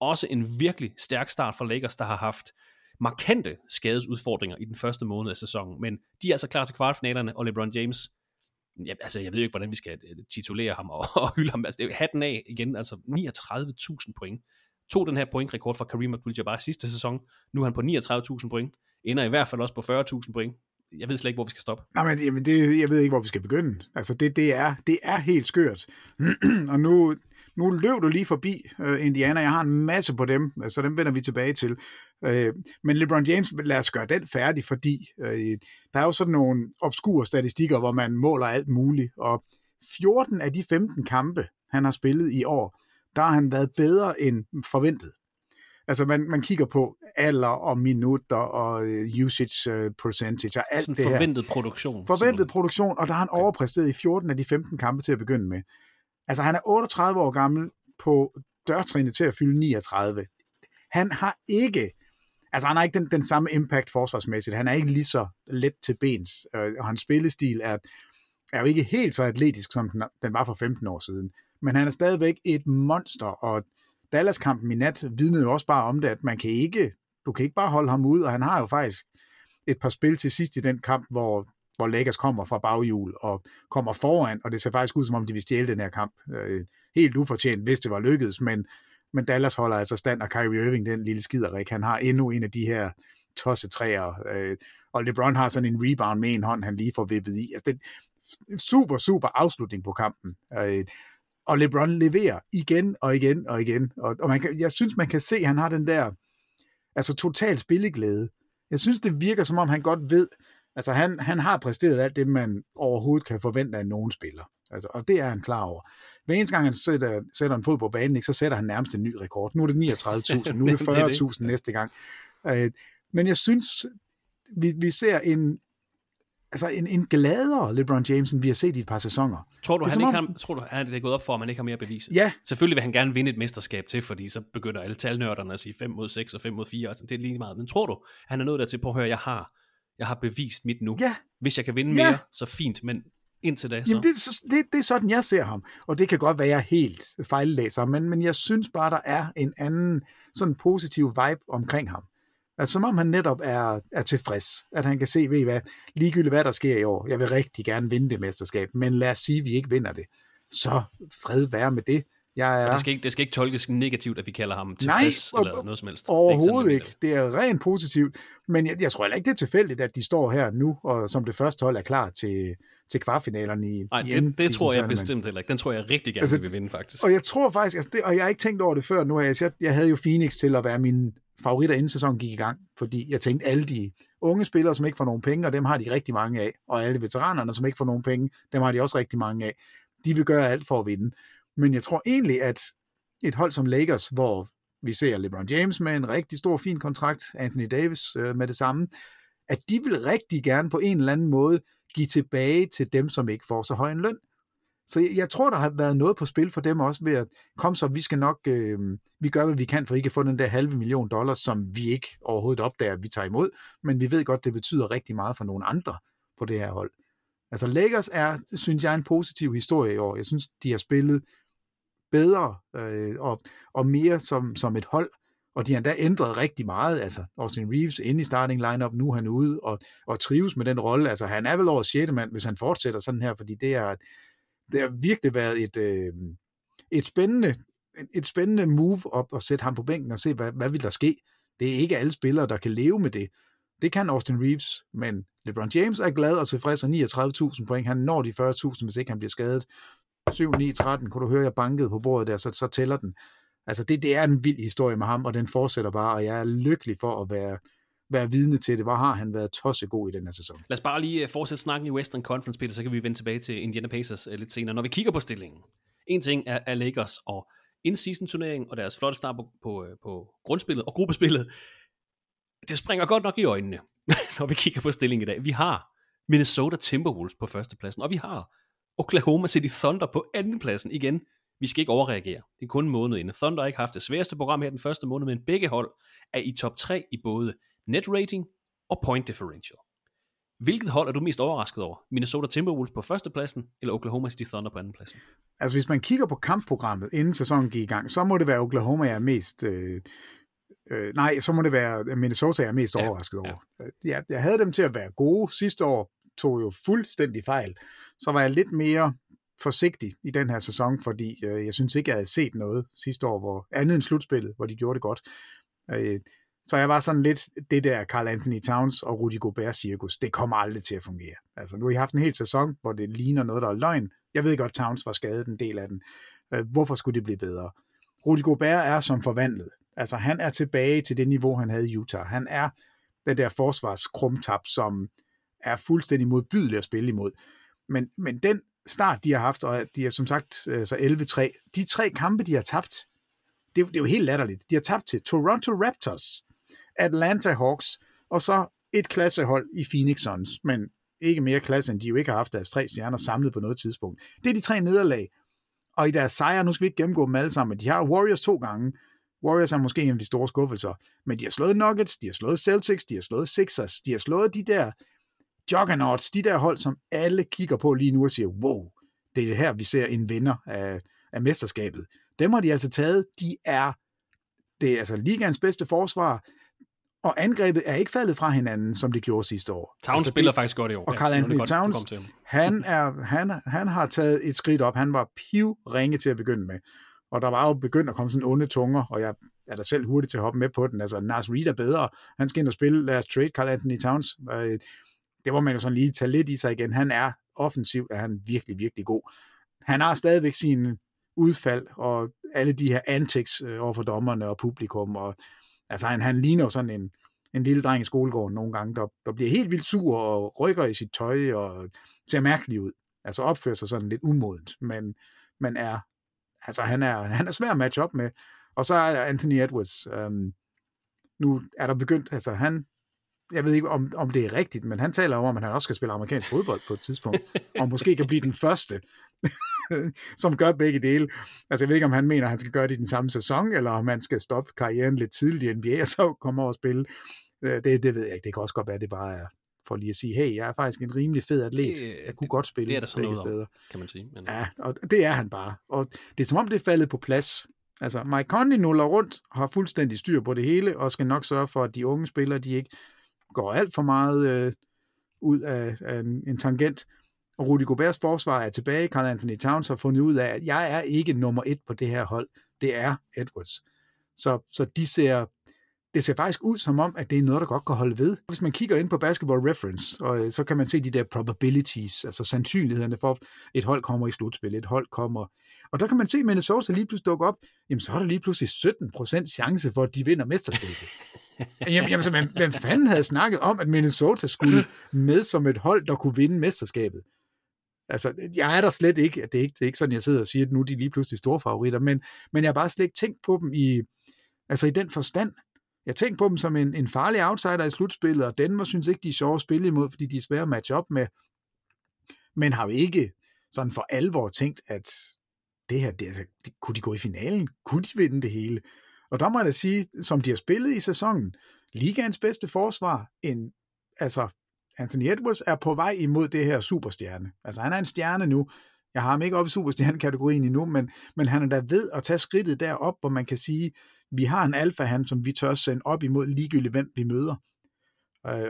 Også en virkelig stærk start for Lakers, der har haft markante skadesudfordringer i den første måned af sæsonen. Men de er altså klar til kvartfinalerne, og LeBron James... Jeg, altså, jeg ved jo ikke, hvordan vi skal titulere ham og, og hylde ham. Altså, det er jo hatten af igen, altså niogtredive tusind point. Tog den her pointrekord fra Kareem Abdul-Jabbar sidste sæson. Nu er han på niogtredive tusind point. Ender i hvert fald også på fyrre tusind point. Jeg ved slet ikke, hvor vi skal stoppe. Nej, men jamen, det, jeg ved ikke, hvor vi skal begynde. Altså, det, det, er, det er helt skørt. Og nu, nu løb du lige forbi uh, Indiana. Jeg har en masse på dem, så dem vender vi tilbage til. Uh, men LeBron James, lad os gøre den færdig, fordi uh, der er jo sådan nogle obskure statistikker, hvor man måler alt muligt. Og fjorten af de femten kampe, han har spillet i år, der har han været bedre end forventet. Altså, man, man kigger på alder og minutter og usage percentage og alt sådan det her. Forventet produktion. Forventet produktion, og der har han overpræsteret i fjorten af de femten kampe til at begynde med. Altså, han er otteogtredive år gammel på dørtrinnet til at fylde niogtredive. Han har ikke, altså han har ikke den, den samme impact forsvarsmæssigt. Han er ikke lige så let til bens, og hans spillestil er, er jo ikke helt så atletisk, som den, den var for femten år siden. Men han er stadigvæk et monster, og Dallas-kampen i nat vidnede jo også bare om det, at man kan ikke, du kan ikke bare holde ham ud, og han har jo faktisk et par spil til sidst i den kamp, hvor hvor Lakers kommer fra baghjul og kommer foran, og det ser faktisk ud, som om de vil stjæle den her kamp. Øh, helt ufortjent, hvis det var lykkedes, men, men Dallas holder altså stand, og Kyrie Irving, den lille skiderik, han har endnu en af de her tossetræer, øh, og LeBron har sådan en rebound med en hånd, han lige får vippet i. Altså, det super, super afslutning på kampen. Øh, og LeBron leverer igen og igen og igen, og, og man kan, jeg synes, man kan se, at han har den der altså total spilleglæde. Jeg synes, det virker, som om han godt ved, altså han, han har præsteret alt det, man overhovedet kan forvente af nogen spiller. Altså, og det er han klar over. Hver eneste gang, han sætter, sætter en fod på banen, ikke, så sætter han nærmest en ny rekord. Nu er det niogtredive tusind, nu er det fyrre tusind næste gang. Øh, men jeg synes, vi, vi ser en, altså en, en gladere LeBron James, end vi har set i et par sæsoner. Tror du, det han ikke om... har, tror du, han er gået op for, at man ikke har mere beviset? Ja. Selvfølgelig vil han gerne vinde et mesterskab til, fordi så begynder alle talnørderne at sige fem mod seks og fem mod fire, og sådan, det er lige meget. Men tror du, han er nødt der til, på at høre, jeg har, jeg har bevist mit nu. Ja. Hvis jeg kan vinde mere, ja, så fint, men indtil da så. Jamen det, det, det er sådan, jeg ser ham. Og det kan godt være, jeg helt fejllæser, men, men jeg synes bare, der er en anden sådan positiv vibe omkring ham. Altså, som om han netop er, er tilfreds, at han kan se, ved I hvad, ligegyldigt hvad der sker i år, jeg vil rigtig gerne vinde det mesterskab, men lad os sige, at vi ikke vinder det. Så fred være med det. Jeg er... det, skal ikke, det skal ikke tolkes negativt, at vi kalder ham tilfreds. Nej, og, eller noget som helst. Overhovedet ikke. Det er, er rent positivt, men jeg, jeg tror heller ikke, det er tilfældigt, at de står her nu, og som det første hold er klar til, til kvartfinalerne i... Nej, det, det tror jeg bestemt heller ikke. Den tror jeg rigtig gerne, altså, vi vil vinde, faktisk. Og jeg tror faktisk, altså det, og jeg har ikke tænkt over det før nu, altså jeg, jeg havde jo Phoenix til at være min favoritter, inden sæsonen gik i gang, fordi jeg tænkte, alle de unge spillere, som ikke får nogen penge, og dem har de rigtig mange af, og alle veteranerne, som ikke får nogen penge, dem har de også rigtig mange af, de vil gøre alt for at vinde. Men jeg tror egentlig, at et hold som Lakers, hvor vi ser LeBron James med en rigtig stor, fin kontrakt, Anthony Davis øh, med det samme, at de vil rigtig gerne på en eller anden måde give tilbage til dem, som ikke får så høj en løn. Så jeg, jeg tror, der har været noget på spil for dem også ved at komme så, vi skal nok, øh, vi gør, hvad vi kan, for ikke at få den der halve million dollars, som vi ikke overhovedet opdager, vi tager imod, men vi ved godt, det betyder rigtig meget for nogle andre på det her hold. Altså Lakers er, synes jeg, en positiv historie i år. Jeg synes, de har spillet bedre øh, og, og mere som, som et hold, og de har endda ændret rigtig meget. Altså Austin Reeves inde i starting lineup, nu er han ude og, og trives med den rolle. Altså han er vel over sjette mand, hvis han fortsætter sådan her, fordi det er... Det har virkelig været et, øh, et, spændende, et spændende move op at sætte ham på bænken og se, hvad, hvad vil der ske. Det er ikke alle spillere, der kan leve med det. Det kan Austin Reeves, men LeBron James er glad og tilfreds af niogtredive tusind point. Han når de fyrre tusind, hvis ikke han bliver skadet. syv, ni, tretten, kunne du høre, jeg bankede på bordet der, så, så tæller den. Altså det, det er en vild historie med ham, og den fortsætter bare, og jeg er lykkelig for at være... være vidne til det. Hvor har han været tossegod i den her sæson? Lad os bare lige fortsætte snakken i Western Conference, Peter, så kan vi vende tilbage til Indiana Pacers lidt senere. Når vi kigger på stillingen, en ting er, er Lakers og in-season-turneringen og deres flotte start på, på, på grundspillet og gruppespillet. Det springer godt nok i øjnene, når vi kigger på stillingen i dag. Vi har Minnesota Timberwolves på førstepladsen, og vi har Oklahoma City Thunder på andenpladsen igen. Vi skal ikke overreagere. Det er kun en måned inden. Thunder har ikke haft det sværeste program her den første måned, men begge hold er i top tre i både net rating og point differential. Hvilket hold er du mest overrasket over? Minnesota Timberwolves på førstepladsen, eller Oklahoma City Thunder på andenpladsen? Altså hvis man kigger på kampprogrammet, inden sæsonen gik i gang, så må det være Oklahoma, jeg er mest... Øh, øh, nej, så må det være Minnesota, jeg er mest ja, overrasket over. Ja. Jeg, jeg havde dem til at være gode. Sidste år tog jo fuldstændig fejl. Så var jeg lidt mere forsigtig i den her sæson, fordi øh, jeg synes ikke, jeg havde set noget sidste år, hvor andet end slutspillet, hvor de gjorde det godt. Øh, Så jeg var sådan lidt, det der Carl Anthony Towns og Rudy Gobert-cirkus, det kommer aldrig til at fungere. Altså, nu har I haft en hel sæson, hvor det ligner noget, der er løgn. Jeg ved godt, Towns var skadet en del af den. Hvorfor skulle det blive bedre? Rudy Gobert er som forvandlet. Altså, han er tilbage til det niveau, han havde i Utah. Han er den der forsvarskrumtap, som er fuldstændig modbydelig at spille imod. Men, men den start, de har haft, og de har som sagt så elleve tre, de tre kampe, de har tabt, det, det er jo helt latterligt. De har tabt til Toronto Raptors, Atlanta Hawks, og så et klassehold i Phoenix Suns, men ikke mere klasse, end de jo ikke har haft deres tre stjerner samlet på noget tidspunkt. Det er de tre nederlag, og i deres sejre, nu skal vi ikke gennemgå dem alle sammen, de har Warriors to gange. Warriors er måske en af de store skuffelser, men de har slået Nuggets, de har slået Celtics, de har slået Sixers, de har slået de der juggernauts, de der hold, som alle kigger på lige nu og siger, wow, det er det her, vi ser en vinder af, af mesterskabet. Dem har de altså taget, de er, det er altså ligaens bedste forsvar, og angrebet er ikke faldet fra hinanden, som det gjorde sidste år. Towns altså, spiller det, faktisk godt i år. Og Carl ja, Anthony godt, Towns, han, er, han, han har taget et skridt op. Han var pivringe til at begynde med. Og der var jo begyndt at komme sådan onde tunger, og jeg er da selv hurtigt til at hoppe med på den. Altså, Naz Reid er bedre. Han skal ind og spille, lad os trade Carl Anthony Towns. Det var man jo sådan lige tage lidt i sig igen. Han er offensivt, er han virkelig, virkelig god. Han har stadigvæk sine udfald, og alle de her antics overfor dommerne og publikum, og altså, han, han ligner jo sådan en, en lille dreng i skolegården nogle gange, der, der bliver helt vildt sur og rykker i sit tøj og ser mærkelig ud. Altså opfører sig sådan lidt umodent, men, men er, altså, han, er, han er svær at matche op med. Og så er Anthony Edwards. Øhm, nu er der begyndt, altså han, jeg ved ikke om, om det er rigtigt, men han taler om, at han også skal spille amerikansk fodbold på et tidspunkt, og måske kan blive den første, som gør begge dele. Altså jeg ved ikke, om han mener, at han skal gøre det i den samme sæson, eller om han skal stoppe karrieren lidt tidligt i N B A, og så komme over og spille. Det, det ved jeg ikke. Det kan også godt være, at det bare er for lige at sige, hey, jeg er faktisk en rimelig fed atlet. Det, jeg kunne det, godt spille det er der sådan noget steder, kan man sige. Men... ja, og det er han bare. Og det er som om, det er faldet på plads. Altså Mike Conley nuller rundt, har fuldstændig styr på det hele, og skal nok sørge for, at de unge spillere, de ikke går alt for meget øh, ud af, af en, en tangent. Og Rudy Goberts forsvar er tilbage. Carl Anthony Towns har fundet ud af, at jeg er ikke nummer et på det her hold. Det er Edwards. Så, så de ser, det ser faktisk ud som om, at det er noget, der godt kan holde ved. Hvis man kigger ind på Basketball Reference, og, så kan man se de der probabilities, altså sandsynlighederne for, at et hold kommer i slutspil, et hold kommer. Og der kan man se, at Minnesota lige pludselig dukker op. Jamen, så er der lige pludselig sytten procent chance for, at de vinder mesterskabet. Jamen, jamen så man, man fanden havde snakket om, at Minnesota skulle med som et hold, der kunne vinde mesterskabet. Altså, jeg er der slet ikke, at det er ikke, det er ikke sådan, jeg sidder og siger, at nu er de lige pludselig store favoritter, men, men jeg har bare slet ikke tænkt på dem i, altså i den forstand. Jeg tænkte på dem som en, en farlig outsider i slutspillet, og Denver synes ikke, de er sjove at spille imod, fordi de er svære at matche op med, men har jo ikke sådan for alvor tænkt, at det her, det, altså, det, kunne de gå i finalen? Kunne de vinde det hele? Og der må jeg da sige, som de har spillet i sæsonen, ligaens bedste forsvar, en, altså Anthony Edwards er på vej imod det her superstjerne. Altså han er en stjerne nu. Jeg har ham ikke oppe i superstjerne-kategorien endnu, men, men han er da ved at tage skridtet derop, hvor man kan sige, vi har en alfa-han, som vi tør sende op imod ligegyldigt, hvem vi møder.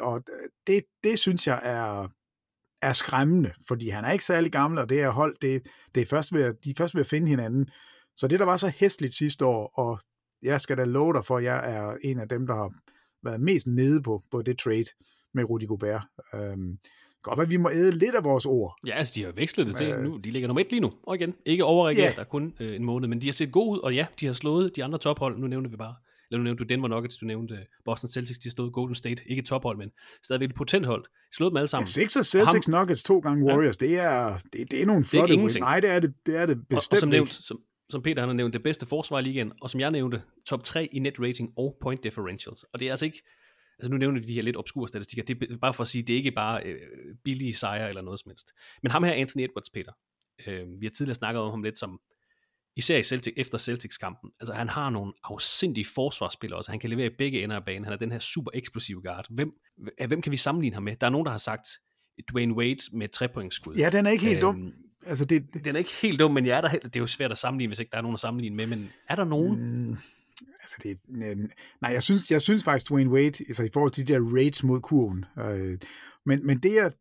Og det, det synes jeg er, er skræmmende, fordi han er ikke særlig gammel, og det er hold, det, det er først ved, de er først ved at finde hinanden. Så det, der var så hæsligt sidste år, og jeg skal da love dig for, at jeg er en af dem, der har været mest nede på, på det trade med Rudy Gobert. Øhm, godt, at vi må æde lidt af vores ord. Ja, altså, de har vekslet det til nu. De ligger nummer et lige nu. Og igen, ikke overreageret, yeah. Der er kun øh, en måned, men de har set gode ud, og ja, de har slået de andre tophold. Nu nævnte vi bare, eller nu nævnte du Denver Nuggets, du nævnte Boston Celtics, de har slået Golden State. Ikke tophold, men stadigvæk et potenthold. De slået dem alle sammen. Ja, Sixers, Celtics, ham, Nuggets, to gange Warriors, ja. det, er, det, det er nogle flotte wins. Nej, det er det, det, er det bestemt og, og som nævnt, som, som Peter han har nævnt, det bedste forsvar i ligaen, og som jeg nævnte, top tre i net rating og point differentials. Og det er altså ikke... Altså nu nævner vi de her lidt obskure statistikker, det er bare for at sige, det er ikke bare øh, billige sejre eller noget som helst. Men ham her, Anthony Edwards, Peter, øh, vi har tidligere snakket om ham lidt som, især i Celtic, efter Celtics-kampen, altså han har nogle afsindige forsvarsspillere også, han kan levere i begge ender af banen, han er den her super eksplosive guard. Hvem, hvem kan vi sammenligne ham med? Der er nogen, der har sagt Dwayne Wade med trepointsskud. Ja, den er ikke helt øh, dum. Altså, det, det... Den er ikke helt dum, men jeg er der, det er jo svært at sammenligne, hvis ikke der er nogen at sammenligne med, men er der nogen... Mm. Altså det, nej, jeg synes, jeg synes faktisk Dwayne Wade, altså i forhold til de der raids mod kurven, øh, men, men det jeg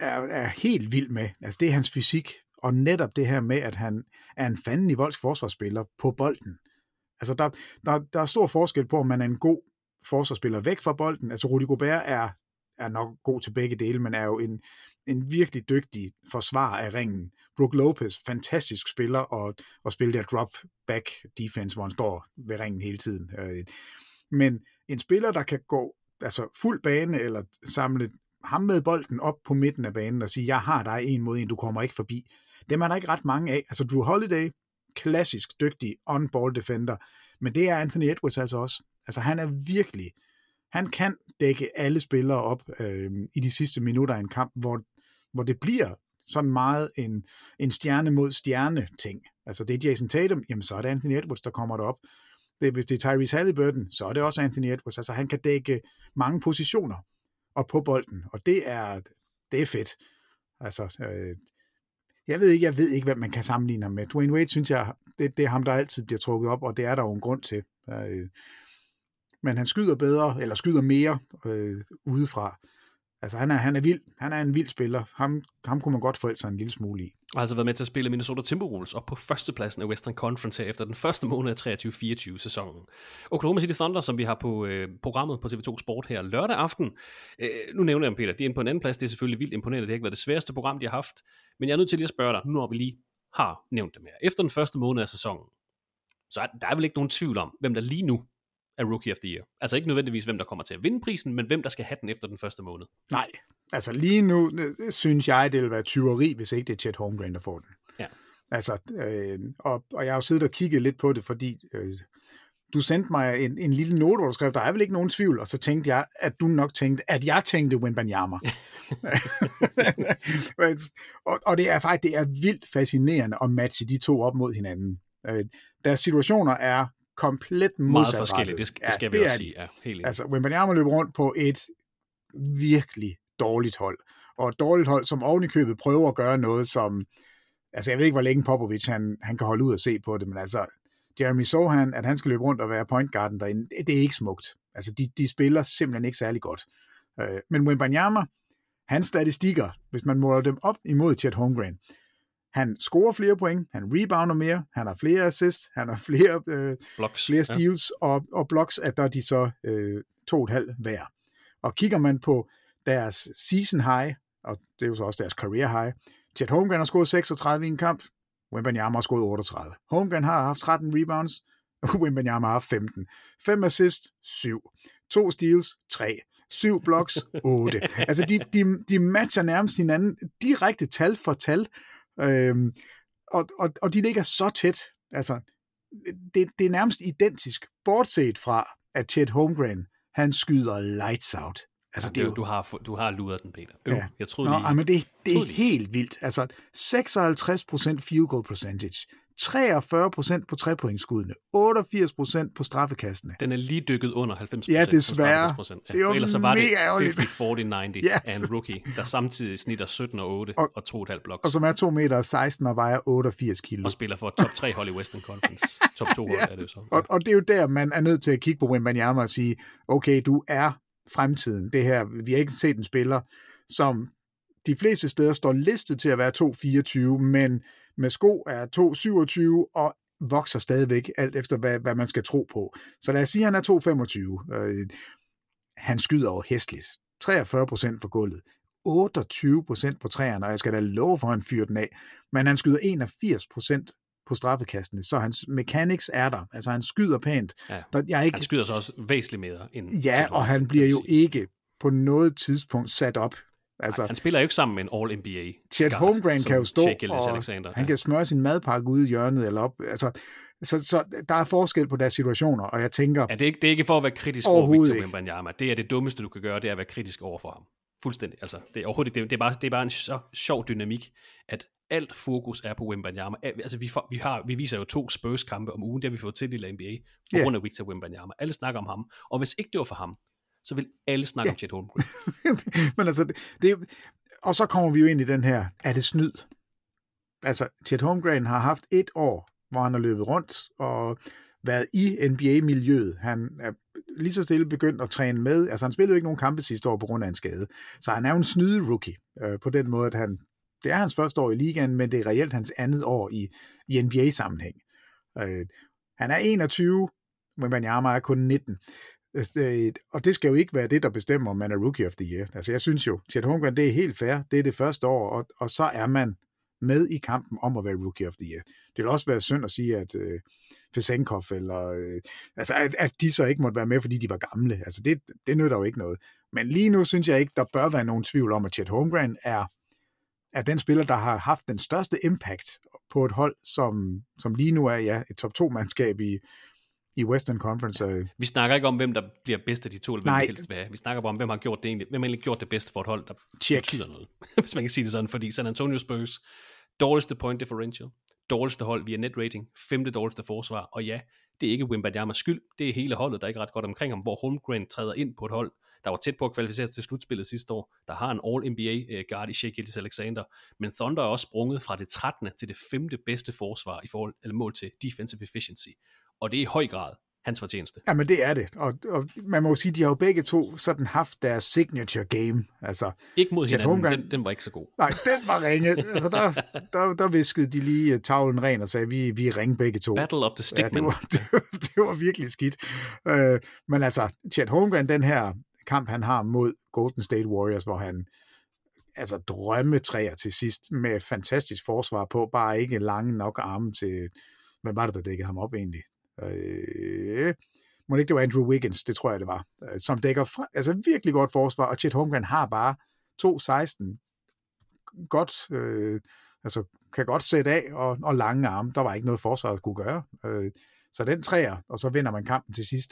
er, er helt vild med, altså det er hans fysik, og netop det her med, at han er en fanden i voldsk forsvarsspiller på bolden. Altså der, der, der er stor forskel på, om man er en god forsvarsspiller væk fra bolden, altså Rudy Gobert er, er nok god til begge dele, men er jo en, en virkelig dygtig forsvarer af ringen. Brook Lopez, fantastisk spiller, og, og spiller der drop-back defense, hvor han står ved ringen hele tiden. Men en spiller, der kan gå altså fuld bane, eller samle ham med bolden op på midten af banen, og sige, jeg har dig en mod en, du kommer ikke forbi. Dem er der ikke ret mange af. Altså Jrue Holiday, klassisk dygtig on-ball defender, men det er Anthony Edwards altså også. Altså han er virkelig, han kan dække alle spillere op øh, i de sidste minutter af en kamp, hvor, hvor det bliver sådan meget en, en stjerne mod stjerne ting. Altså det er Jason Tatum, jamen så er det Anthony Edwards, der kommer derop. Det, hvis det er Tyrese Halliburton, så er det også Anthony Edwards. Altså han kan dække mange positioner op på bolden, og det er, det er fedt. Altså, øh, jeg ved ikke, jeg ved ikke, hvad man kan sammenligne ham med. Dwayne Wade, synes jeg, det, det er ham, der altid bliver trukket op, og det er der jo en grund til. Øh, men han skyder bedre, eller skyder mere øh, udefra. Altså, han er, han er vild. Han er en vild spiller. Ham, ham kunne man godt forælde sig en lille smule i. Og altså været med til at spille Minnesota Timberwolves op på førstepladsen af Western Conference her efter den første måned af treogtyve fireogtyve-sæsonen. Oklahoma City Thunder, som vi har på øh, programmet på T V to Sport her lørdag aften. Øh, nu nævner jeg dem, Peter. De er inde på en anden plads. Det er selvfølgelig vildt imponerende. Det har ikke været det sværeste program, de har haft. Men jeg er nødt til lige at spørge dig, nu når vi lige har nævnt dem her. Efter den første måned af sæsonen, så er der er vel ikke nogen tvivl om, hvem der lige nu af Rookie of the Year. Altså ikke nødvendigvis, hvem der kommer til at vinde prisen, men hvem der skal have den efter den første måned. Nej, altså lige nu synes jeg, det ville være tyveri, hvis ikke det er Chet Holmgren, der får den. Ja. Altså, øh, og, og jeg har jo siddet og kigget lidt på det, fordi øh, du sendte mig en, en lille note, hvor du skrev, der er vel ikke nogen tvivl, og så tænkte jeg, at du nok tænkte, at jeg tænkte Wembanyama. og, og det er faktisk, det er vildt fascinerende at matche de to op mod hinanden. Øh, deres situationer er komplet modsatrettet. Meget forskelligt, det skal, det skal ja, vi det også sige. Ja, helt altså, Wembanyama løber rundt på et virkelig dårligt hold, og et dårligt hold, som oven i købet prøver at gøre noget, som, altså jeg ved ikke, hvor længe Popovic, han, han kan holde ud og se på det, men altså, Jeremy Sohan, at han skal løbe rundt og være pointgarden derinde, det er ikke smukt. Altså, de, de spiller simpelthen ikke særlig godt. Men Wembanyama, hans statistikker, hvis man måler dem op imod Chet Holmgren, han scorer flere point, han rebounder mere, han har flere assists, han har flere, øh, blocks, flere steals ja. og, og blocks, at der er de så øh, to og et halvt hver. Og kigger man på deres season high, og det er jo så også deres career high, Chet Holmgren har scoret seksogtredive i en kamp, Wembanyama har scoret otteogtredive. Holmgren har haft tretten rebounds, og Wembanyama har haft femten. fem assists, syv. to steals, tre. syv blocks, otte. Altså de, de, de matcher nærmest hinanden direkte tal for tal, Øhm, og, og, og de ligger så tæt, altså det, det er nærmest identisk, bortset fra at Chet Holmgren, han skyder lights out. Altså jamen, det er jo, du har du har luret den, Peter. Ja. Jeg troede Nå, lige. Jamen, det, det er helt vildt. Altså seksoghalvtreds procent field goal percentage, treogfyrre procent på trepointskuddene, otteogfirs procent på straffekastene. Den er lige dykket under halvfems procent. Ja, desværre. På ja, det var ellers så var det halvtreds fyrre halvtreds ja. Af en rookie, der samtidig snitter sytten og otte og, og to komma fem blok. Og som er to meter seksten og vejer otteogfirs kilo. Og spiller for top tre hold i Western Conference. Top to hold ja. Er det så. Ja. Og, og det er jo der, man er nødt til at kigge på Wembanyama og sige, okay, du er fremtiden. Det her, vi har ikke set en spiller, som de fleste steder står listet til at være to komma fireogtyve, men med sko er to komma syvogtyve og vokser stadigvæk alt efter, hvad, hvad man skal tro på. Så lad os sige, at han er to komma femogtyve. Øh, han skyder over hestligt. treogfyrre procent for gulvet. otteogtyve procent på træerne, og jeg skal da love for, at han fyrer den af. Men han skyder enogfirs procent på straffekastene, så hans mechanics er der. Altså, han skyder pænt. Ja, jeg er ikke... Han skyder så også væsentligt mere end... Ja, og han bliver jo ikke på noget tidspunkt sat op. Altså, ej, han spiller jo ikke sammen med en All-N B A. Chet Holmgren kan jo stå, og han ja. kan smøre sin madpakke ude i hjørnet eller op. Altså, så, så der er forskel på deres situationer, og jeg tænker... Ja, det, er ikke, det er ikke for at være kritisk over Victor Wembanyama. Det er det dummeste, du kan gøre, det er at være kritisk over for ham. Fuldstændig. Altså, det er overhovedet det er bare, det er bare en så sjov dynamik, at alt fokus er på Wembanyama. Altså, vi, får, vi, har, vi viser jo to Spurs-kampe om ugen, der vi får til i N B A, på yeah. grund af Victor Wembanyama. Alle snakker om ham, og hvis ikke det var for ham, så vil alle snakke ja. Om Chet Holmgren. Men altså, det, det, og så kommer vi jo ind i den her, er det snyd? Altså, Chet Holmgren har haft et år, hvor han har løbet rundt og været i N B A-miljøet. Han er lige så stille begyndt at træne med. Altså, han spillede jo ikke nogen kampe sidste år på grund af en skade. Så han er jo en snyde-rookie øh, på den måde, at han, det er hans første år i ligaen, men det er reelt hans andet år i, i N B A-sammenhæng. Øh, han er enogtyve, men Wembanyama er kun nitten. Og det skal jo ikke være det, der bestemmer, om man er rookie of the year. Altså, jeg synes jo, Chet Holmgren, det er helt fair. Det er det første år, og, og så er man med i kampen om at være rookie of the year. Det vil også være synd at sige, at øh, Fesenkov eller... Øh, altså, at, at de så ikke måtte være med, fordi de var gamle. Altså, det, det nytter jo ikke noget. Men lige nu synes jeg ikke, der bør være nogen tvivl om, at Chet Holmgren er, er den spiller, der har haft den største impact på et hold, som, som lige nu er ja, et top to-mandskab i... i Western Conference. Ja. Vi snakker ikke om, hvem der bliver bedst af de to, eller hvem der helst vil have. Vi snakker bare om, hvem har gjort det egentlig, hvem har egentlig gjort det bedst for et hold, der Check. Betyder noget. Hvis man kan sige det sådan, fordi San Antonio Spurs, dårligste point differential, dårligste hold via net rating, femte dårligste forsvar, og ja, det er ikke Wembanyamas skyld, det er hele holdet, der er ikke ret godt omkring ham, hvor Holmgren træder ind på et hold, der var tæt på at kvalificere sig til slutspillet sidste år, der har en All-N B A-guard i Shai Gilgeous-Alexander, men Thunder er også sprunget fra det trettende til det femte bedste forsvar i forhold, eller mål til defensive efficiency. Og det er i høj grad hans fortjeneste. Jamen det er det, og, og man må jo sige, at de har jo begge to sådan haft deres signature game. Altså, ikke mod hinanden, Holmgren, den, den var ikke så god. Nej, den var ringe. Altså, der, der, der viskede de lige tavlen ren og sagde, vi, vi ringer begge to. Battle of the Stickmen. Ja, det, det, det var virkelig skidt. Øh, men altså, Chet Holmgren, den her kamp, han har mod Golden State Warriors, hvor han altså drømmetræer til sidst med fantastisk forsvar på, bare ikke lange nok arme til... Hvad var det, der dækkede ham op egentlig? Øh, må det ikke, det var Andrew Wiggins, det tror jeg, det var, som dækker fra, altså virkelig godt forsvar, og Chet Holmgren har bare to seksten godt, øh, altså kan godt sætte af, og, og lange arme, der var ikke noget forsvar, at kunne gøre, øh, så den træer, og så vinder man kampen til sidst,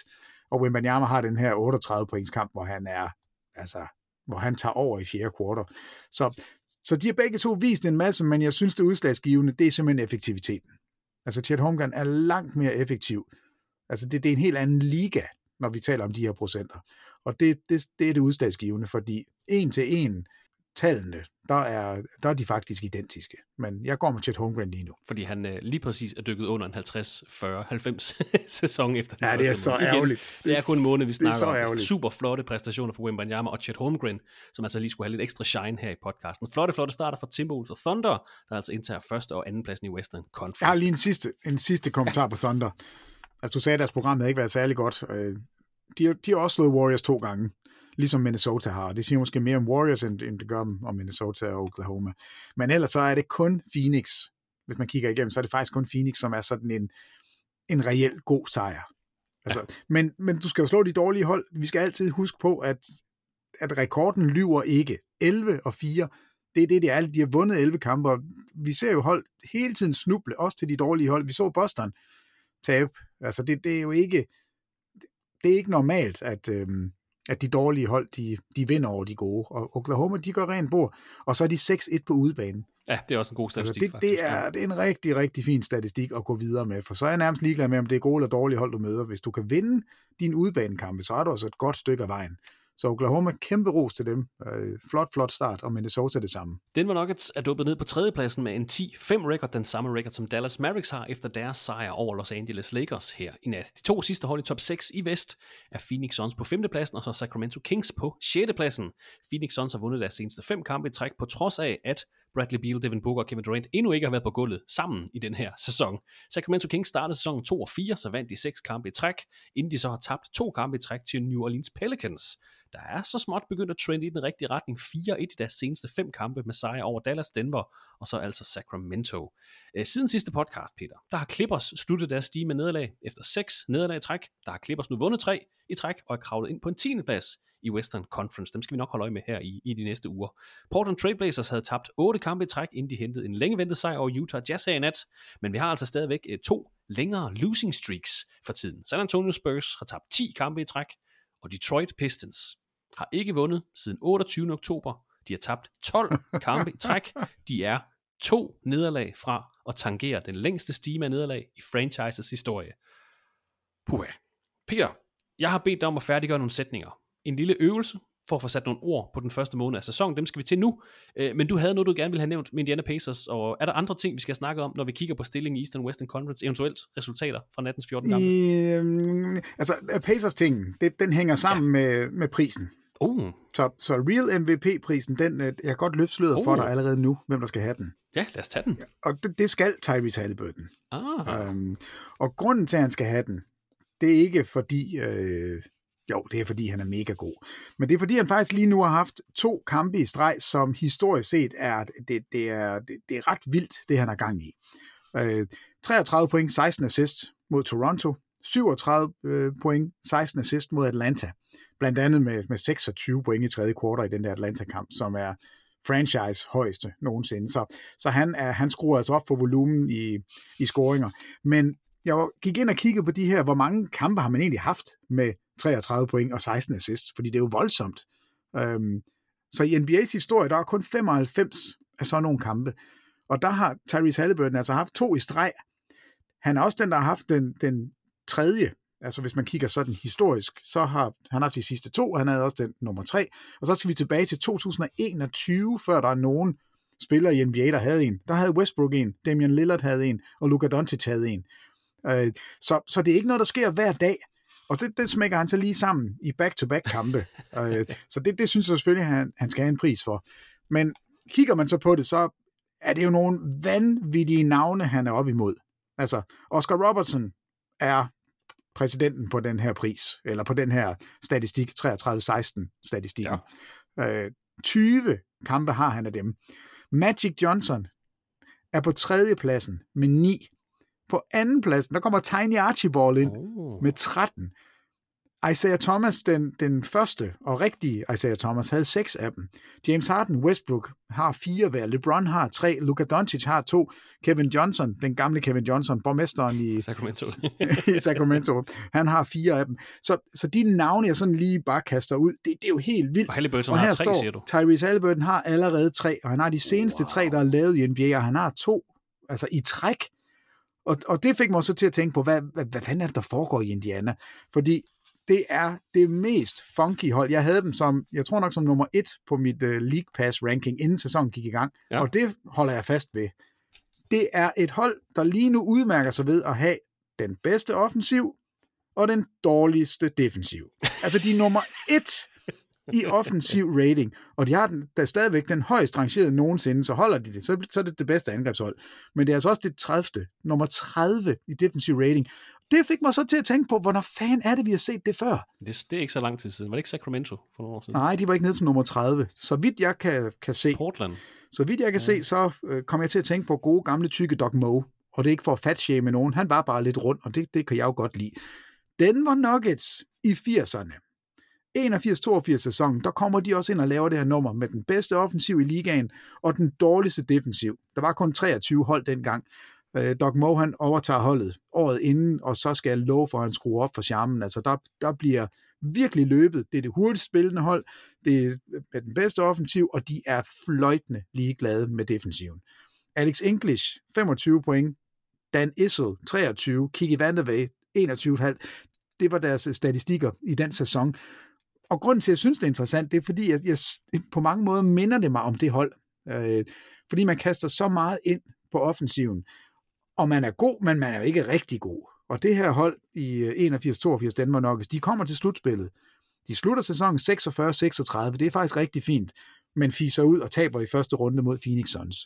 og Wembanyama har den her otteogtredive points kamp, hvor han er, altså, hvor han tager over i fjerde kvartal, så, så de har begge to vist en masse, men jeg synes det udslagsgivende, det er simpelthen effektiviteten. Altså, Chet Holmgren er langt mere effektiv. Altså, det, det er en helt anden liga, når vi taler om de her procenter. Og det, det, det er det udslagsgivende, fordi en til en tallene, der er, der er de faktisk identiske. Men jeg går med Chet Holmgren lige nu. Fordi han øh, lige præcis er dykket under en halvtreds fyrre halvfems sæson efter. Ja, det er så ærgerligt. Det er kun en måned, vi snakker om. Super flotte præstationer fra Wembanyama og Chet Holmgren, som altså lige skulle have lidt ekstra shine her i podcasten. Flotte, flotte starter fra Timberwolves og Thunder, der altså indtager første og anden pladsen i Western Conference. Jeg har lige en sidste, en sidste kommentar på Thunder. Altså, du sagde, at deres program havde ikke været særlig godt. De har, de har også slået Warriors to gange, ligesom Minnesota har. Det siger måske mere om Warriors, end det gør om Minnesota og Oklahoma. Men ellers så er det kun Phoenix. Hvis man kigger igennem, så er det faktisk kun Phoenix, som er sådan en, en reelt god sejr. Altså, ja. men, men du skal jo slå de dårlige hold. Vi skal altid huske på, at, at rekorden lyver ikke. elleve og fire, det er det, det er. De har vundet elleve kamper. Vi ser jo hold hele tiden snuble, også til de dårlige hold. Vi så Boston tabe. Altså, det, det er jo ikke, det er ikke normalt, at... Øhm, at de dårlige hold, de, de vinder over de gode. Og Oklahoma, de går rent bord, og så er de seks et på udebanen. Ja, det er også en god statistik. Altså det, det, er, det er en rigtig, rigtig fin statistik at gå videre med, for så er jeg nærmest ligeglad med, om det er gode eller dårlige hold, du møder. Hvis du kan vinde din udebanekampe, så er du også et godt stykke af vejen. Så Oklahoma, kæmpe ros til dem. Øh, flot, flot start, og Minnesota det samme. Denver Nuggets er dumpet ned på tredjepladsen med en ti fem record, den samme record som Dallas Mavericks har efter deres sejr over Los Angeles Lakers her i nat. De to sidste hold i top seks i vest er Phoenix Suns på femtepladsen, og så Sacramento Kings på sjettepladsen. Phoenix Suns har vundet deres seneste fem kampe i træk, på trods af, at Bradley Beal, Devin Booker og Kevin Durant endnu ikke har været på gulvet sammen i den her sæson. Sacramento Kings startede sæsonen to og fire, så vandt de seks kampe i træk, inden de så har tabt to kampe i træk til New Orleans Pelicans. Der er så småt begyndt at trende i den rigtige retning, fire et i deres seneste fem kampe med sejr over Dallas, Denver og så altså Sacramento. Siden sidste podcast, Peter, der har Clippers sluttet deres stige med nederlag efter seks nederlag i træk. Der har Clippers nu vundet tre i træk og er kravlet ind på en tiende plads i Western Conference. Dem skal vi nok holde øje med her i, i de næste uger. Portland Trailblazers havde tabt otte kampe i træk, inden de hentede en længeventet sejr over Utah Jazz her i nat, men vi har altså stadigvæk to længere losing streaks for tiden. San Antonio Spurs har tabt ti kampe i træk, og Detroit Pistons har ikke vundet siden otteogtyvende oktober. De har tabt tolv kampe i træk. De er to nederlag fra at tangere den længste stime af nederlag i franchises historie. Puh. Peter, jeg har bedt dig om at færdiggøre nogle sætninger. En lille øvelse for at få sat nogle ord på den første måned af sæsonen. Dem skal vi til nu. Men du havde noget, du gerne ville have nævnt med Indiana Pacers. Og er der andre ting, vi skal snakke om, når vi kigger på stillingen i Eastern Western Conference? Eventuelt resultater fra nattens fjortende kampe? Øhm, altså, Pacers-tingen, det, den hænger sammen ja. med, med prisen. Uh. Så, så Real M V P-prisen, den, jeg kan godt løfte sløret uh. for dig allerede nu, hvem der skal have den. Ja, lad os tage den. Og det, det skal Tyrese Halliburton. Ah. Øhm, og grunden til, at han skal have den, det er ikke fordi... Øh, Jo, det er fordi, han er mega god. Men det er fordi, han faktisk lige nu har haft to kampe i streg, som historisk set er, det, det er, det, det er ret vildt, det han er gang i. Øh, treogtredive point, seksten assist mod Toronto, syvogtredive point, seksten assist mod Atlanta. Blandt andet med, med seksogtyve point i tredje kvartal i den der Atlanta-kamp, som er franchise-højeste nogensinde. Så, så han, er, han skruer altså op for volumen i, i scoringer. Men jeg gik ind og kiggede på de her, hvor mange kampe har man egentlig haft med treogtredive point og seksten assist, fordi det er jo voldsomt. Øhm, så i N B A's historie, der er kun femoghalvfems af sådan nogle kampe, og der har Tyrese Halliburton altså haft to i streg. Han er også den, der har haft den, den tredje, altså hvis man kigger sådan historisk, så har han haft de sidste to, han havde også den nummer tre, og så skal vi tilbage til to tusind og enogtyve, før der er nogen spillere i N B A, der havde en. Der havde Westbrook en, Damian Lillard havde en, og Luka Doncic havde en. Øh, så, så det er ikke noget, der sker hver dag. Og det, det smækker han så lige sammen i back-to-back-kampe. øh, så det, det synes jeg selvfølgelig, han, han skal have en pris for. Men kigger man så på det, så er det jo nogle vanvittige navne, han er op imod. Altså, Oscar Robertson er præsidenten på den her pris, eller på den her statistik, treogtredive seksten-statistikken. Ja. Øh, tyve kampe har han af dem. Magic Johnson er på tredje pladsen med ni. På anden pladsen, der kommer Tiny Archibald ind oh. med tretten. Isaiah Thomas, den, den første og rigtige Isaiah Thomas, havde seks af dem. James Harden, Westbrook har fire hver. LeBron har tre. Luka Doncic har to. Kevin Johnson, den gamle Kevin Johnson, borgmesteren i Sacramento, i Sacramento, han har fire af dem. Så, så de navne, jeg sådan lige bare kaster ud, det, det er jo helt vildt. Og Halliburton og har tre, står, siger du? Tyrese Halliburton har allerede tre, og han har de seneste wow. tre, der er lavet i N B A, og han har to, altså i træk. Og, og det fik mig så til at tænke på, hvad, hvad, hvad fanden er det, der foregår i Indiana? Fordi det er det mest funky hold. Jeg havde dem som, jeg tror nok som nummer et på mit uh, League Pass ranking, inden sæsonen gik i gang. Ja. Og det holder jeg fast ved. Det er et hold, der lige nu udmærker sig ved at have den bedste offensiv og den dårligste defensiv. Altså de er nummer et i offensiv rating. Og de har den, der er stadigvæk den højst rangerede nogensinde, så holder de det. Så, så er det det bedste angrebshold. Men det er altså også det tredivte. Nummer tredive i defensiv rating. Det fik mig så til at tænke på, hvornår fanden er det, vi har set det før? Det, det er ikke så lang tid siden. Var det ikke Sacramento for nogle år siden? Nej, de var ikke nede på nummer tredive. Så vidt jeg kan, kan se. Portland. Så vidt jeg kan ja. se, så øh, kom jeg til at tænke på gode, gamle, tykke Doc Moe. Og det er ikke for at fatshame nogen. Han var bare lidt rundt, og det, det kan jeg jo godt lide. Denver Nuggets i firserne. enogfirs toogfirs sæsonen, der kommer de også ind og laver det her nummer med den bedste offensiv i ligaen og den dårligste defensiv. Der var kun treogtyve hold dengang. Øh, Doc Moe, han overtager holdet året inden, og så skal jeg love for, at han skruer op for charmen. Altså, der, der bliver virkelig løbet. Det er det hurtigst spillende hold, det er med den bedste offensiv, og de er fløjtende ligeglade med defensiven. Alex English, femogtyve point. Dan Issel, treogtyve. Kiki Vandeweghe, enogtyve komma fem. Det var deres statistikker i den sæson. Og grunden til, at jeg synes, det er interessant, det er, fordi jeg, jeg på mange måder minder det mig om det hold. Øh, fordi man kaster så meget ind på offensiven. Og man er god, men man er jo ikke rigtig god. Og det her hold i enogfirs toogfirs Denver Nuggets, de kommer til slutspillet. De slutter sæsonen seksogfyrre seksogtredive, det er faktisk rigtig fint, men fiser ud og taber i første runde mod Phoenix Suns.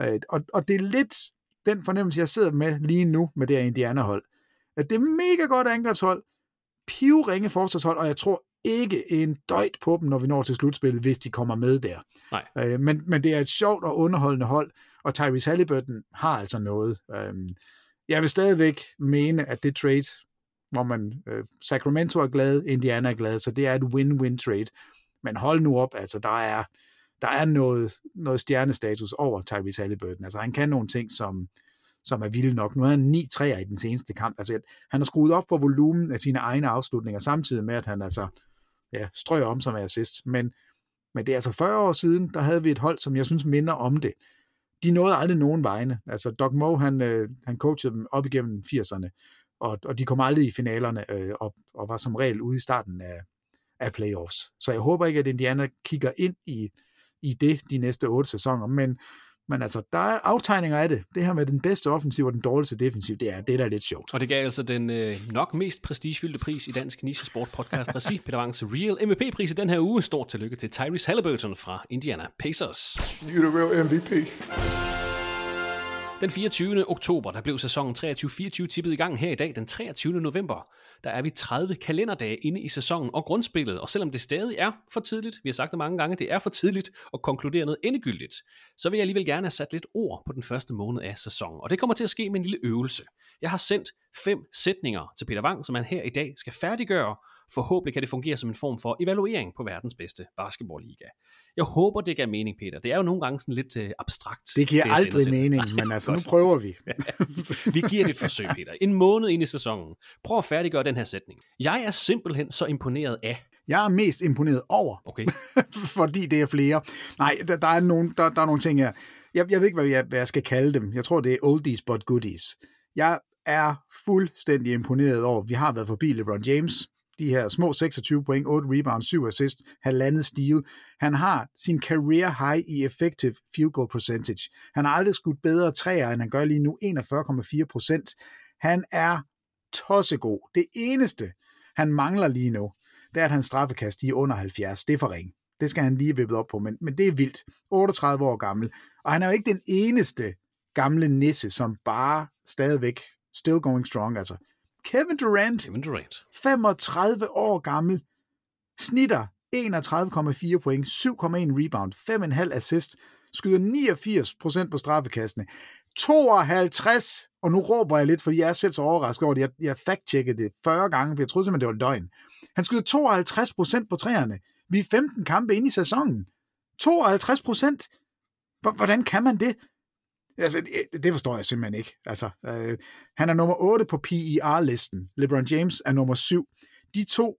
Øh, og, og det er lidt den fornemmelse, jeg sidder med lige nu med det her Indiana-hold. At det er mega godt angrebshold, pivringe forsvarshold, og jeg tror ikke en døjt på dem, når vi når til slutspillet, hvis de kommer med der. Nej. Øh, men, men det er et sjovt og underholdende hold, og Tyrese Halliburton har altså noget. Øh, jeg vil stadigvæk mene, at det trade, hvor man øh, Sacramento er glad, Indiana er glad, så det er et win-win trade. Men hold nu op, altså der er, der er noget, noget stjernestatus over Tyrese Halliburton. Altså han kan nogle ting, som, som er vilde nok. Nu havde han ni treer i den seneste kamp. Altså han har skruet op for volumen af sine egne afslutninger, samtidig med, at han altså ja, strøger om som er assist, men, men det er altså fyrre år siden, der havde vi et hold, som jeg synes minder om det. De nåede aldrig nogen vegne. Altså Doc Moe, han, øh, han coachede dem op igennem firserne, og, og de kom aldrig i finalerne, øh, og, og var som regel ude i starten af, af playoffs. Så jeg håber ikke, at Indiana kigger ind i, i det de næste otte sæsoner, men, men altså, der er aftegninger af det. Det her med den bedste offensiv og den dårligste defensiv, det er det, der er lidt sjovt. Og det gav altså den øh, nok mest prestigefyldte pris i dansk Niche-sport podcast regi, Peter Wangs Real M V P-pris i den her uge. Stort tillykke til Tyrese Halliburton fra Indiana Pacers. You're the real M V P. Den fireogtyvende oktober, der blev sæsonen treogtyve fireogtyve tippet i gang her i dag. Den treogtyvende november, der er vi tredive kalenderdage inde i sæsonen og grundspillet. Og selvom det stadig er for tidligt, vi har sagt det mange gange, det er for tidligt at konkludere noget endegyldigt, så vil jeg alligevel gerne have sat lidt ord på den første måned af sæsonen. Og det kommer til at ske med en lille øvelse. Jeg har sendt fem sætninger til Peter Wang, som han her i dag skal færdiggøre. Forhåbentlig kan det fungere som en form for evaluering på verdens bedste basketballliga. Jeg håber, det giver mening, Peter. Det er jo nogle gange sådan lidt øh, abstrakt. Det giver det, aldrig mening, nej, men altså, nu prøver vi. Vi giver det et forsøg, Peter. En måned ind i sæsonen. Prøv at færdiggøre den her sætning. Jeg er simpelthen så imponeret af... Jeg er mest imponeret over. Okay. Fordi det er flere. Nej, der, der, er, nogle, der, der er nogle ting her. Jeg, jeg ved ikke, hvad jeg, hvad jeg skal kalde dem. Jeg tror, det er oldies but goodies. Jeg er fuldstændig imponeret over. Vi har været forbi LeBron James. De her små seksogtyve point, otte rebounds, syv assist, halvandet steal. Han har sin career high i effective field goal percentage. Han har aldrig skudt bedre træer, end han gør lige nu, enogfyrre komma fire procent. Han er tossegod. Det eneste, han mangler lige nu, det er, at hans straffekast er under halvfjerds. Det er for ringe. Det skal han lige vippe op på, men, men det er vildt. otteogtredive år gammel. Og han er jo ikke den eneste gamle nisse, som bare stadigvæk still going strong. Altså Kevin Durant, Kevin Durant. femogtredive år gammel, snitter enogtredive komma fire point, syv komma en rebound, fem komma fem assist, skyder niogfirs procent på straffekastene, tooghalvtreds, og nu råber jeg lidt, fordi jeg er selv så overrasket over det, jeg, jeg fact-checkede det fyrre gange, for jeg troede simpelthen, det var løgn. Han skyder tooghalvtreds procent på træerne. Vi er femten kampe inde i sæsonen. tooghalvtreds procent? Hvordan kan man det? Altså, det forstår jeg simpelthen ikke. Altså, øh, han er nummer otte på P E R-listen. LeBron James er nummer syv. De to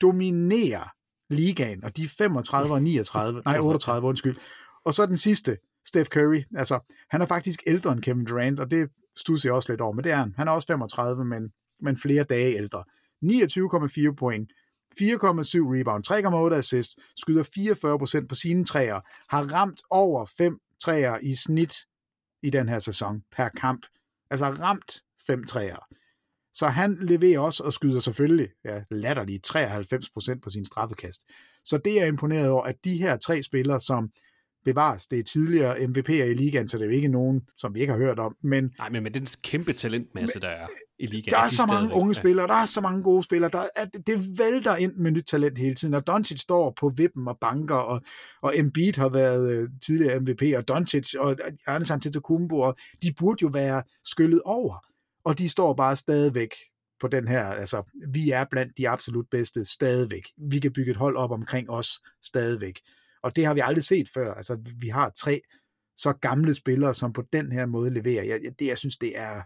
dominerer ligaen, og de er femogtredive og niogtredive, nej otteogtredive, undskyld. Og så den sidste, Steph Curry. Altså, han er faktisk ældre end Kevin Durant, og det studser jeg også lidt over, men det er han. Han er også femogtredive, men, men flere dage ældre. niogtyve komma fire point, fire komma syv rebound, tre komma otte assist, skyder fireogfyrre procent på sine træer, har ramt over fem træer i snit i den her sæson per kamp. Altså ramt fem træer. Så han leverer også og skyder selvfølgelig ja, latterlige treoghalvfems procent på sin straffekast. Så det er imponeret over, at de her tre spillere, som bevares, det er tidligere M V P'er i ligaen, så det er jo ikke nogen, som vi ikke har hørt om. Men, nej, men med den kæmpe talentmasse, der er i ligaen. Der er, er så mange unge spillere, der er så mange gode spillere, der er, det vælter ind med nyt talent hele tiden, og Doncic står på vippen og banker, og, og Embiid har været øh, tidligere M V P, og Doncic og Giannis Antetokounmpo, og de burde jo være skyllet over. Og de står bare stadigvæk på den her, altså, vi er blandt de absolut bedste stadigvæk. Vi kan bygge et hold op omkring os stadigvæk. Og det har vi aldrig set før. Altså, vi har tre så gamle spillere, som på den her måde leverer. Jeg, det, jeg synes, det er,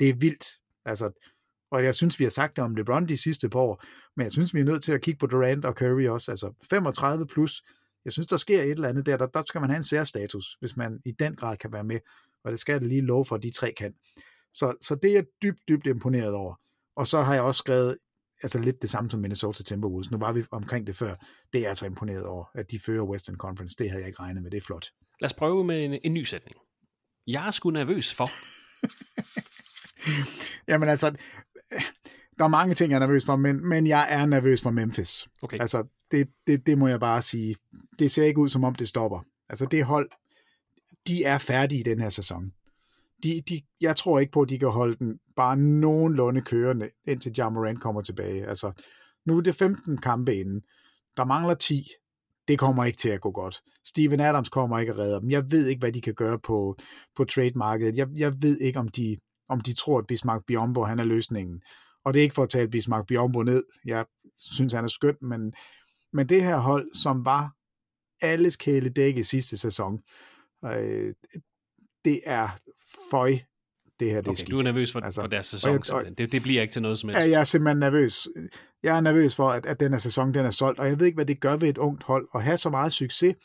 det er vildt. Altså, og jeg synes, vi har sagt det om LeBron de sidste par år, men jeg synes, vi er nødt til at kigge på Durant og Curry også. Altså, femogtredive plus. Jeg synes, der sker et eller andet der. Der, der skal man have en særstatus, hvis man i den grad kan være med. Og det skal det lige love for, at de tre kan. Så, så det er jeg dybt, dybt imponeret over. Og så har jeg også skrevet altså lidt det samme som Minnesota Timberwolves. Nu var vi omkring det før. Det er jeg altså imponeret over, at de fører Western Conference. Det havde jeg ikke regnet med. Det er flot. Lad os prøve med en, en ny sætning. Jeg er sgu nervøs for. Jamen altså, der er mange ting, jeg er nervøs for, men, men jeg er nervøs for Memphis. Okay. Altså, det, det, det må jeg bare sige. Det ser ikke ud, som om det stopper. Altså, det hold, de er færdige i den her sæson. De, de, jeg tror ikke på, at de kan holde den bare nogenlunde kørende, indtil Ja Morant kommer tilbage. Altså, nu er det femten kampe inden. Der mangler ti. Det kommer ikke til at gå godt. Steven Adams kommer ikke at redde dem. Jeg ved ikke, hvad de kan gøre på, på trademarkedet. Jeg, jeg ved ikke, om de, om de tror, at Bismarck Biyombo, han er løsningen. Og det er ikke for at tale Bismarck Biyombo ned. Jeg synes, han er skøn, men, men det her hold, som var alles kæledække sidste sæson, øh, det er føj, det her, det okay, er skidt. Du er nervøs for, altså, for deres sæson, og jeg, og, det, det bliver ikke til noget som helst. Jeg er simpelthen nervøs. Jeg er nervøs for, at, at den her sæson, den er solgt, og jeg ved ikke, hvad det gør ved et ungt hold, at have så meget succes,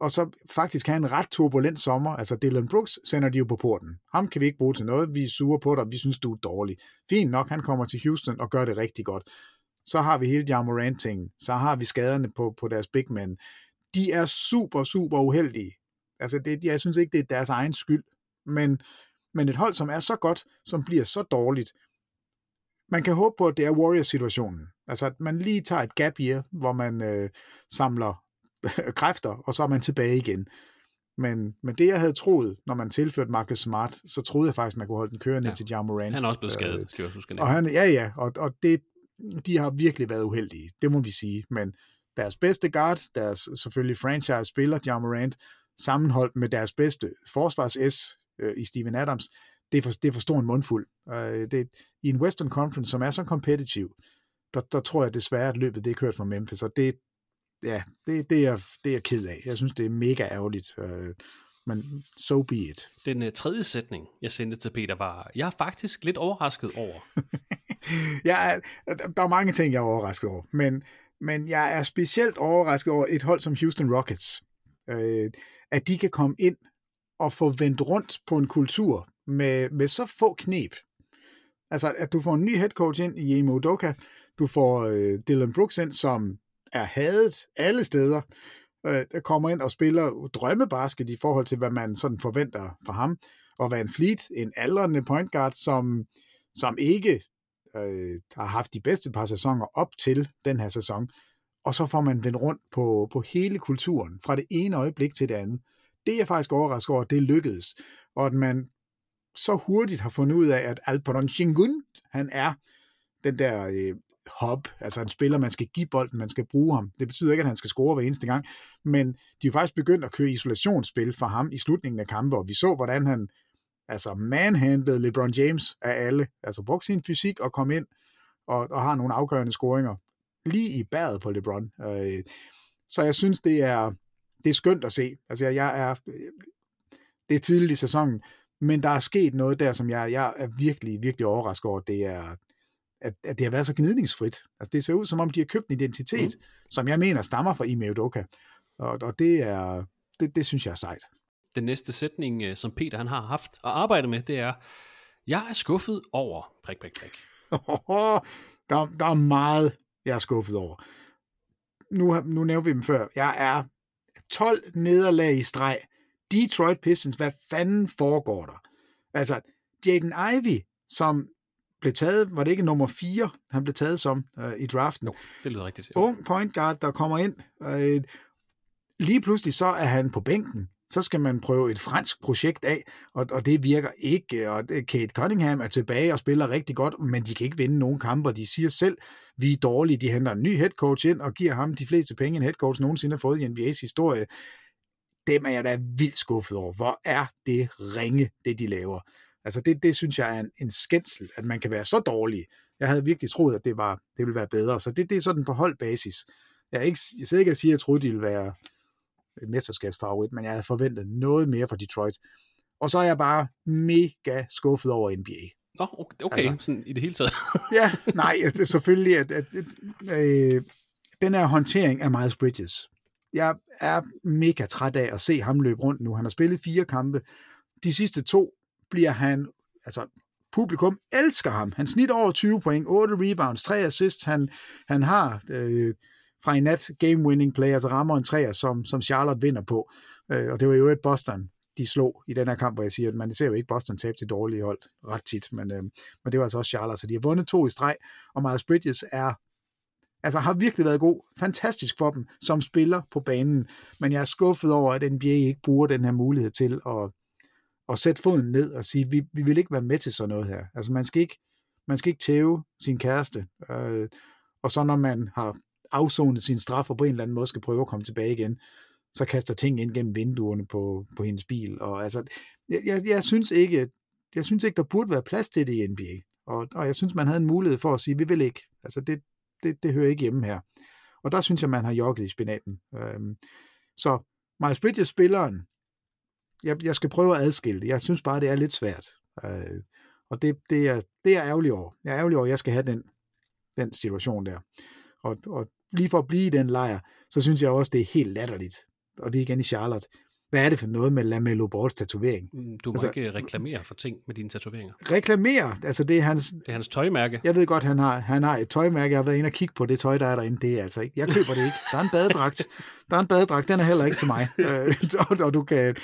og så faktisk have en ret turbulent sommer. Altså, Dylan Brooks sender de jo på porten. Ham kan vi ikke bruge til noget, vi er sure på dig, vi synes, du er dårlig. Fint nok, han kommer til Houston og gør det rigtig godt. Så har vi hele Ja Morant-tingen, så har vi skaderne på, på deres big men. De er super, super uheldige. Altså, det, jeg synes ikke, det er deres egen skyld. Men, men et hold, som er så godt, som bliver så dårligt. Man kan håbe på, at det er Warriors-situationen. Altså, at man lige tager et gap year, hvor man øh, samler kræfter, og så er man tilbage igen. Men, men det, jeg havde troet, når man tilførte Marcus Smart, så troede jeg faktisk, man kunne holde den kørende ja. til Ja Morant. Han er også blevet skadet, skal jeg huske. Og han, ja, ja, og, og det, de har virkelig været uheldige, det må vi sige. Men deres bedste guard, deres selvfølgelig franchise-spiller, Ja Morant, sammenholdt med deres bedste forsvars-S, i Steven Adams, det er, for, det er for stor en mundfuld. Det, I en Western Conference, som er så kompetitiv, der, der tror jeg desværre, at løbet det er kørt for Memphis, og det, ja, det, det, er, det er jeg ked af. Jeg synes, det er mega ærgerligt, men so be it. Den tredje sætning, jeg sendte til Peter, var, jeg er faktisk lidt overrasket over. jeg er, der er mange ting, jeg er overrasket over, men, men jeg er specielt overrasket over et hold som Houston Rockets, at de kan komme ind og få vendt rundt på en kultur med, med så få knep. Altså, at du får en ny head coach ind i Ime Udoka, du får øh, Dylan Brooks ind, som er hadet alle steder, øh, der kommer ind og spiller drømmebasket i forhold til, hvad man sådan forventer fra ham, og Van Fleet, en aldrende point guard, som, som ikke øh, har haft de bedste par sæsoner op til den her sæson, og så får man den rundt på, på hele kulturen, fra det ene øjeblik til det andet. Det er jeg faktisk overrasket over, at det lykkedes, og at man så hurtigt har fundet ud af, at Alperen Şengün, han er den der øh, hop, altså en spiller, man skal give bolden, man skal bruge ham. Det betyder ikke, at han skal score hver eneste gang, men de er faktisk begyndt at køre isolationsspil for ham i slutningen af kampe, og vi så, hvordan han altså manhandlede LeBron James af alle, altså brugte sin fysik og kom ind og, og har nogle afgørende scoringer lige i badet på LeBron. Øh, så jeg synes, det er, det er skønt at se. Altså jeg, jeg er, det er tidligt i sæsonen, men der er sket noget der, som jeg, jeg er virkelig, virkelig overrasket over. Det er, at, at det har været så gnidningsfrit. Altså det ser ud, som om de har købt en identitet, mm. som jeg mener stammer fra Ime Udoka. Og, og det, er, det, det synes jeg er sejt. Den næste sætning, som Peter han har haft og arbejdet med, det er, jeg er skuffet over, prik, prik, prik. der, der er meget, jeg er skuffet over. Nu, nu nævner vi dem før. Jeg er tolv nederlag i streg. Detroit Pistons, hvad fanden foregår der? Altså, Jaden Ivey, som blev taget, var det ikke nummer fire, han blev taget som øh, i draften? Jo, det lyder rigtigt. Ung point guard, der kommer ind. Øh, lige pludselig så er han på bænken. Så skal man prøve et fransk projekt af, og, og det virker ikke. Og Kate Cunningham er tilbage og spiller rigtig godt, men de kan ikke vinde nogen kamper. De siger selv, vi er dårlige. De henter en ny head coach ind og giver ham de fleste penge, en head coach nogensinde har fået i N B A's historie. Dem er jeg da vildt skuffet over. Hvor er det ringe, det de laver? Altså det, det synes jeg er en, en skændsel, at man kan være så dårlig. Jeg havde virkelig troet, at det, var, det ville være bedre. Så det, det er sådan på holdbasis. Jeg, ikke, jeg sidder ikke at sige, at jeg troede, de ville være mesterskabsfavorit, men jeg havde forventet noget mere fra Detroit. Og så er jeg bare mega skuffet over N B A. Nå, okay, okay. Altså, sådan i det hele taget. ja, nej, selvfølgelig. At, at, at, øh, den her håndtering af Miles Bridges. Jeg er mega træt af at se ham løbe rundt nu. Han har spillet fire kampe. De sidste to bliver han, altså publikum elsker ham. Han snit over tyve point, otte rebounds, tre assists. Han, han har øh, fra i nat game-winning play, altså rammer en træer, som, som Charlotte vinder på. Øh, og det var jo et Boston, de slog i den her kamp, hvor jeg siger, at man ser jo ikke Boston tabe til dårlige hold ret tit, men, øh, men det var altså også Charlotte. Så de har vundet to i streg, og Miles Bridges er altså har virkelig været god, fantastisk for dem, som spiller på banen. Men jeg er skuffet over, at N B A ikke bruger den her mulighed til at, at sætte foden ned og sige, vi, vi vil ikke være med til sådan noget her. Altså man skal ikke, man skal ikke tæve sin kæreste, øh, og så når man har afsonet sin straf og på en eller anden måde skal prøve at komme tilbage igen, så kaster ting ind gennem vinduerne på, på hendes bil. Og altså, jeg, jeg, jeg, synes ikke, jeg synes ikke, der burde være plads til det i N B A. Og, og jeg synes, man havde en mulighed for at sige, vi vil ikke. Altså det Det, det hører ikke hjemme her. Og der synes jeg, man har jogget i spinaten. Øhm, så Miles Bridges-spilleren, jeg, jeg skal prøve at adskille det. Jeg synes bare, det er lidt svært. Øh, og det, det, er, det er ærgerlig over. Jeg er ærgerlig over, at jeg skal have den, den situation der. Og, og lige for at blive i den lejr, så synes jeg også, det er helt latterligt. Og det er igen i Charlotte. Hvad er det for noget med LaMelo Balls tatovering? Du må altså ikke reklamere for ting med dine tatoveringer. Reklamere? Altså det er hans, det er hans tøjmærke. Jeg ved godt, han har, han har et tøjmærke. Jeg har været inde og kigge på det tøj, der er derinde. Det er altså ikke. Jeg køber det ikke. Der er en badedragt. Der er en badedragt. Den er heller ikke til mig. og, og du kan,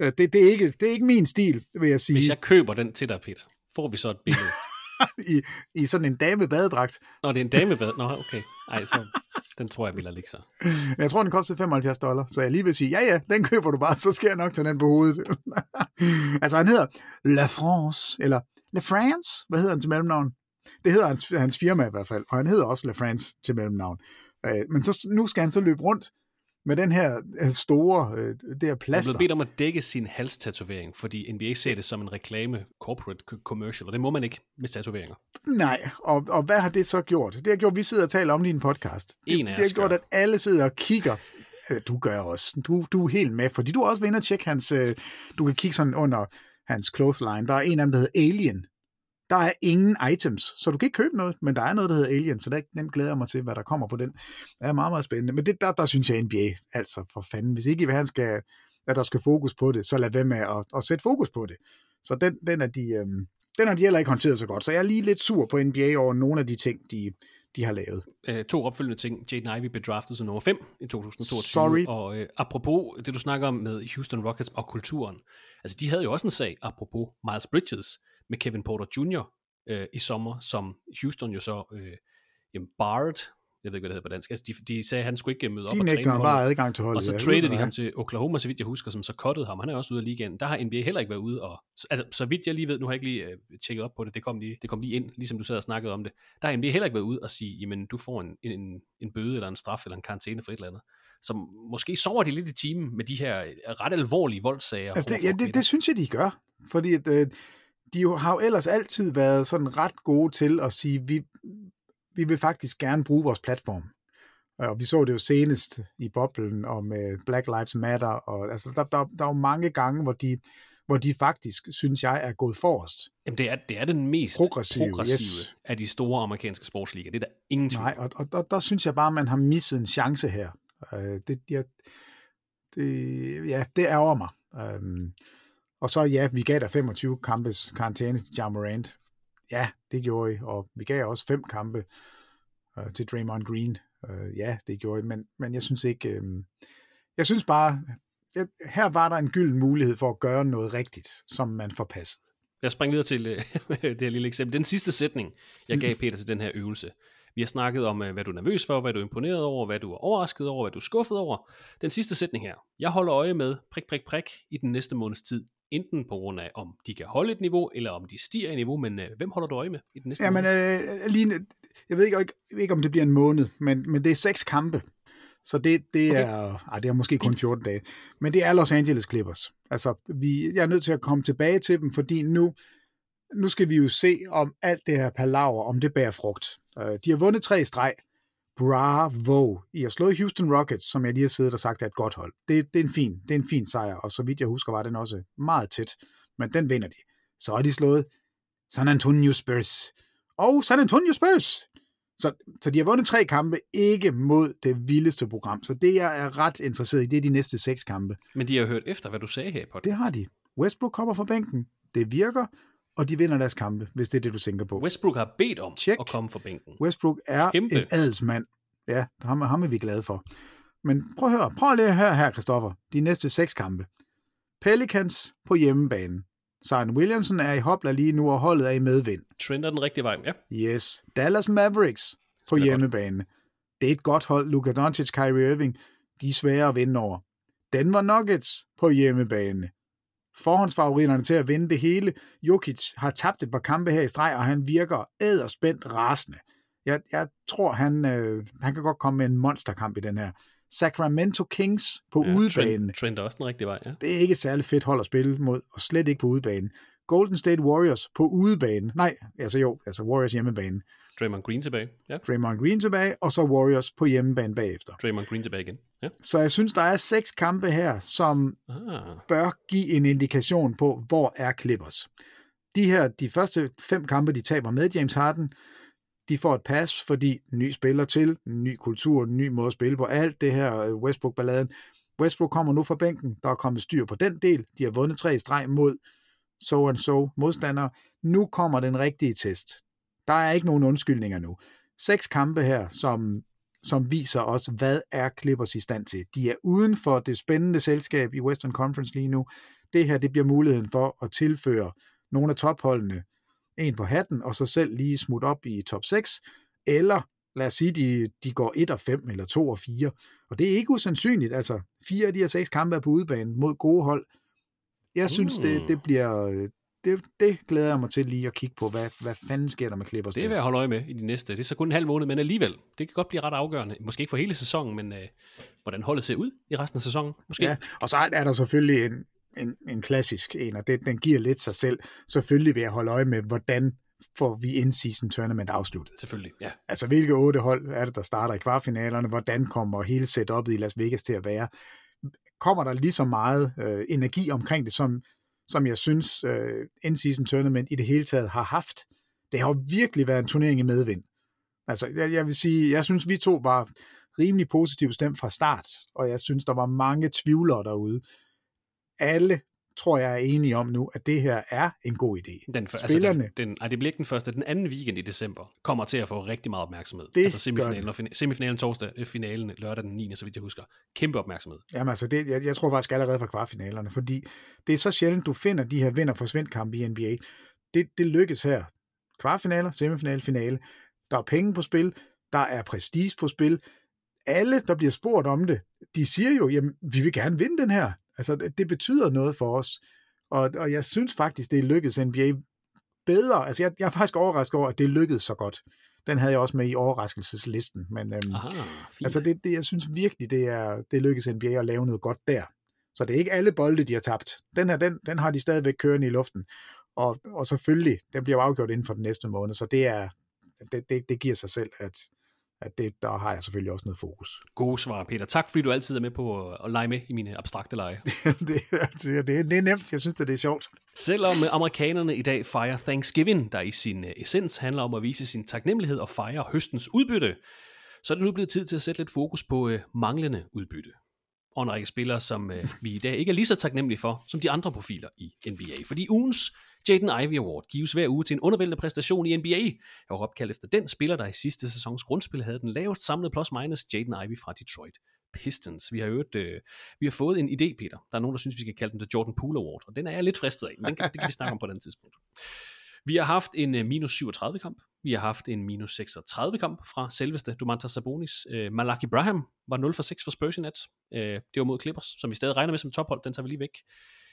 det, det, er ikke, det er ikke min stil, vil jeg sige. Hvis jeg køber den til dig, Peter, får vi så et billede? I, I sådan en damebadedragt. Nå, det er en damebadedragt. Nå, okay. Ej, så den tror jeg, vi lader ligge så. Jeg tror, den kostede femoghalvfjerds dollar, så jeg lige vil sige, ja ja, den køber du bare, så skal jeg nok tage den på hovedet. altså, han hedder La France, eller La France, hvad hedder han til mellemnavn? Det hedder hans, hans firma i hvert fald, og han hedder også La France til mellemnavn. Øh, men så, nu skal han så løbe rundt med den her store, øh, det her plaster. Han blev bedt om at dække sin halstatovering, fordi N B A ser det som en reklame, corporate commercial, og det må man ikke med tatoveringer. Nej, og, og hvad har det så gjort? Det har gjort, at vi sidder og taler om det i en podcast. Det, en af det har gjort, at alle sidder og kigger. Du gør også. Du, du er helt med, fordi du også vil ind og tjekke hans, øh, du kan kigge sådan under hans clothesline. Der er en af dem, der hedder Alien. Der er ingen items, så du kan ikke købe noget, men der er noget, der hedder Alien, så der, den glæder jeg mig til, hvad der kommer på den. Det er meget, meget spændende. Men det, der, der synes jeg, N B A, altså for fanden, hvis ikke han skal, at der skal fokus på det, så lad være med at, at sætte fokus på det. Så den, den, er de, øhm, den har de heller ikke håndteret så godt, så jeg er lige lidt sur på N B A over nogle af de ting, de, de har lavet. Æ, to opfølgende ting. Jaden Ivey blev draftet som nummer fem i to tusind og toogtyve. Sorry. Og øh, apropos det, du snakker om med Houston Rockets og kulturen, altså de havde jo også en sag, apropos Miles Bridges, med Kevin Porter junior øh, i sommer, som Houston jo så, øh, jamen Barrett, jeg ved ikke, hvad det hedder på dansk, altså de, de sagde, at han skulle ikke møde op de og træne holdet, bare adgang til holdet, og så tradede de ham til Oklahoma, så vidt jeg husker, som så cuttede ham, han er også ude af ligaen, der har N B A heller ikke været ude, og altså, så vidt jeg lige ved, nu har jeg ikke lige øh, tjekket op på det, det kom, lige, det kom lige ind, ligesom du sad og snakkede om det, der har N B A heller ikke været ude og sige, jamen du får en, en, en bøde, eller en straf, eller en karantæne for et eller andet, som måske sover de lidt i timen med de her ret alvorlige voldssager. Altså det, ja, det, det synes jeg, de gør, fordi at, øh, de jo, har jo ellers altid været sådan ret gode til at sige, vi, vi vil faktisk gerne bruge vores platform. Og vi så det jo senest i boblen om øh, Black Lives Matter, og altså, der, der, der er jo mange gange, hvor de, hvor de faktisk, synes jeg, er gået forrest. Jamen det er, det er den mest progressive, progressive yes. af de store amerikanske sportsligaer. Det er der ingen tvivl. Nej, og, og der, der synes jeg bare, man har misset en chance her. Det, ja, det, ja, det ærger mig. Øhm, og så ja, vi gav der femogtyve kampes karantæne til Ja Morant. Ja, det gjorde I. Og vi gav også fem kampe øh, til Draymond Green. Øh, ja, det gjorde I. Men, men jeg synes ikke... Øh, jeg synes bare, jeg, her var der en gylden mulighed for at gøre noget rigtigt, som man forpassede. Jeg springer videre til øh, det her lille eksempel. Den sidste sætning, jeg gav Peter til den her øvelse. Vi har snakket om, hvad du er nervøs for, hvad du er imponeret over, hvad du er overrasket over, hvad du er skuffet over. Den sidste sætning her. Jeg holder øje med prik, prik, prik i den næste måneds tid. Enten på grund af, om de kan holde et niveau, eller om de stiger i niveau. Men øh, hvem holder du øje med i den næste ja, måned? Jamen, øh, Line, jeg ved ikke, jeg ved ikke, om det bliver en måned, men, men det er seks kampe. Så det, det, okay. er, ah, det er måske kun fjorten dage. Men det er Los Angeles Clippers. Altså, vi, jeg er nødt til at komme tilbage til dem, fordi nu, nu skal vi jo se, om alt det her palaver, om det bærer frugt. De har vundet tre i streg. Bravo! I har slået Houston Rockets, som jeg lige har siddet og sagt, er et godt hold. Det, det, er en fin, det er en fin sejr, og så vidt jeg husker, var den også meget tæt. Men den vinder de. Så har de slået San Antonio Spurs. Og San Antonio Spurs! Så, så de har vundet tre kampe, ikke mod det vildeste program. Så det, jeg er ret interesseret i, det er de næste seks kampe. Men de har hørt efter, hvad du sagde her på det. Det har de. Westbrook kommer fra bænken. Det virker. Og de vinder deres kampe, hvis det er det, du tænker på. Westbrook har bedt om Check. At komme fra bænken. Westbrook er Kæmpe. En adelsmand. Ja, ham, ham er vi glade for. Men prøv at høre, prøv lige at høre her, Kristoffer. De næste seks kampe. Pelicans på hjemmebanen. Zion Williamson er i hopla lige nu, og holdet er i medvind. Trender den rigtige vej, ja. Yes. Dallas Mavericks på hjemmebane. Det er et godt hold. Luka Doncic, Kyrie Irving, de er svære at vinde over. Denver Nuggets på hjemmebane. Forhåndsfavoritterne til at vinde det hele. Jokic har tabt et par kampe her i streg, og han virker æderspændt rasende. Jeg, jeg tror, han, øh, han kan godt komme med en monsterkamp i den her. Sacramento Kings på ja, udebane. Trend er også den rigtige vej, ja. Det er ikke et særligt fedt hold at spille mod, og slet ikke på udebane. Golden State Warriors på udebane. Nej, altså jo, altså Warriors hjemmebane. Draymond Green tilbage. Ja. Draymond Green tilbage, og så Warriors på hjemmebane bagefter. Draymond Green tilbage igen. Ja. Så jeg synes, der er seks kampe her, som ah. bør give en indikation på, hvor er Clippers. De her, de første fem kampe, de taber med James Harden, de får et pas, fordi ny spiller til, ny kultur, ny måde at spille på, alt det her Westbrook-balladen. Westbrook kommer nu fra bænken, der er kommet styr på den del, de har vundet tre i streg mod so and so modstandere. Nu kommer den rigtige test. Der er ikke nogen undskyldninger nu. Seks kampe her, som, som viser os, hvad er Clippers i stand til. De er uden for det spændende selskab i Western Conference lige nu. Det her, det bliver muligheden for at tilføre nogle af topholdene en på hatten, og så selv lige smutte op i top seks. Eller lad os sige, de, de går et og fem, eller to og fire. Og det er ikke usandsynligt. Altså, fire af de her seks kampe er på udebane mod gode hold. Jeg synes, mm. det, det bliver... Det, det glæder jeg mig til lige at kigge på, hvad, hvad fanden sker der med Clippers. Det vil jeg holde øje med i de næste. Det er så kun en halv måned, men alligevel. Det kan godt blive ret afgørende. Måske ikke for hele sæsonen, men øh, hvordan holdet ser ud i resten af sæsonen. Måske. Ja, og så er der selvfølgelig en, en, en klassisk en, og det, den giver lidt sig selv. Selvfølgelig vil jeg holde øje med, hvordan får vi in-season tournament afsluttet. Selvfølgelig, ja. Altså, hvilke otte hold er det, der starter i kvartfinalerne? Hvordan kommer hele setup'et i Las Vegas til at være? Kommer der lige så meget øh, energi omkring det, som... som jeg synes, uh, in-season tournament i det hele taget har haft. Det har jo virkelig været en turnering i medvind. Altså, jeg, jeg vil sige, jeg synes, vi to var rimelig positivt stemt fra start, og jeg synes, der var mange tvivlere derude. Alle, tror jeg, er enige om nu, at det her er en god idé. Den for, Spillerne... Altså den, den, ej, det bliver ikke den første. Den anden weekend i december kommer til at få rigtig meget opmærksomhed. Det altså semifinalen, og fin- semifinalen torsdag, finalen lørdag den niende, så vidt jeg husker. Kæmpe opmærksomhed. Jamen altså, det, jeg, jeg tror faktisk allerede fra kvartfinalerne, fordi det er så sjældent, du finder de her vind- og forsvind-kampe i N B A. Det, det lykkes her. kvartfinaler, semifinale, finale. Der er penge på spil, der er prestige på spil. Alle, der bliver spurgt om det, de siger jo, jamen, vi vil gerne vinde den her. Altså, det betyder noget for os. Og, og jeg synes faktisk, det er lykkedes N B A bedre. Altså, jeg, jeg er faktisk overrasket over, at det lykkedes så godt. Den havde jeg også med i overraskelseslisten. Men øhm, Aha, altså, det, det, jeg synes virkelig, det er det lykkedes N B A at lave noget godt der. Så det er ikke alle bolde, de har tabt. Den her, den, den har de stadigvæk kørende i luften. Og, og selvfølgelig, den bliver afgjort inden for den næste måned. Så det er, det, det, det giver sig selv, at at det, der har jeg selvfølgelig også noget fokus. Gode svar, Peter. Tak, fordi du altid er med på at lege med i mine abstrakte lege. det, det, det er nemt. Jeg synes, det er sjovt. Selvom amerikanerne i dag fejrer Thanksgiving, der i sin essens handler om at vise sin taknemmelighed og fejre høstens udbytte, så er det nu blevet tid til at sætte lidt fokus på øh, manglende udbytte. Og en række spillere, som øh, vi i dag ikke er lige så taknemmelige for, som de andre profiler i N B A. Fordi ugens Jaden Ivey Award gives hver uge til en undervældende præstation i N B A. Jeg var opkaldt efter den spiller, der i sidste sæsons grundspil havde den lavest samlede plus-minus, Jaden Ivey fra Detroit Pistons. Vi har, øvet, øh, vi har fået en idé, Peter. Der er nogen, der synes, vi skal kalde den The Jordan Poole Award, og den er jeg lidt fristet af, men det kan vi snakke om på et andet tidspunkt. Vi har haft en minus syvogtredive-kamp. Vi har haft en minus seksogtredive-kamp fra selveste Domantas Sabonis. Øh, Malak Ibrahim var nul for seks for Spurs i nat. Øh, det var mod Clippers, som vi stadig regner med som tophold. Den tager vi lige væk.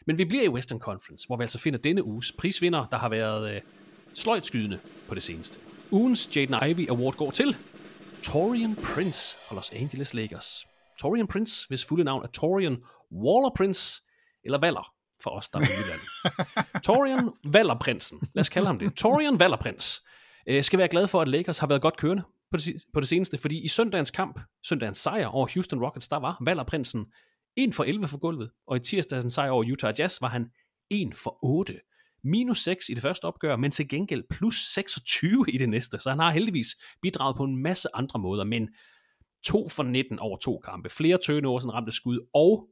Men vi bliver i Western Conference, hvor vi altså finder denne uges prisvinder, der har været øh, sløjtskydende på det seneste. Ugens Jaden Ivey Award går til Taurean Prince fra Los Angeles Lakers. Taurean Prince, hvis fulde navn er Taurean Waller Prince, eller Waller for os, der er i Jylland. Taurean Waller-prinsen, lad os kalde ham det. Taurean Waller-prins øh, skal være glad for, at Lakers har været godt kørende på det, på det seneste, fordi i søndagens kamp, søndagens sejr over Houston Rockets, der var Waller-prinsen en for elleve for gulvet, og i tirsdagens sejr over Utah Jazz var han en for otte. minus seks i det første opgør, men til gengæld plus seksogtyve i det næste, så han har heldigvis bidraget på en masse andre måder, men to for nitten over to kampe, flere tøne over sådan ramte skud, og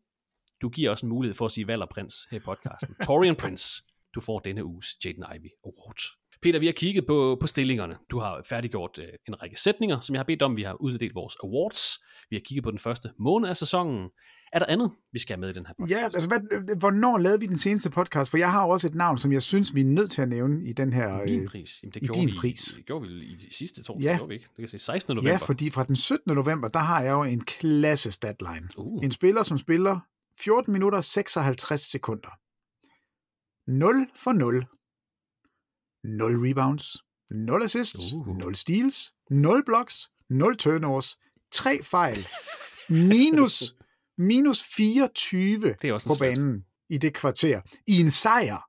du giver også en mulighed for at sige Waller Prince her i podcasten. Taurean Prince, du får denne uges Jaden Ivey Award. Peter, vi har kigget på, på stillingerne. Du har færdiggjort øh, en række sætninger, som jeg har bedt om. Vi har uddelt vores awards. Vi har kigget på den første måned af sæsonen. Er der andet, vi skal have med i den her podcast? Ja, altså, hvad, hvornår lavede vi den seneste podcast? For jeg har også et navn, som jeg synes, vi er nødt til at nævne i den her... Min pris. Jamen, det i gjorde din vi, pris. Det gjorde vi i, i sidste torsdag, ja. Gjorde vi ikke? Det kan sige sekstende november. Ja, fordi fra den syttende november, der har jeg jo en klasse statline. Uh. En spiller, som spiller fjorten minutter, seksoghalvtreds sekunder. nul for nul. nul rebounds. nul assists. Uh. nul steals. nul blocks. nul turnovers. tre fejl. Minus... minus fireogtyve på banen slet. I det kvarter. I en sejr.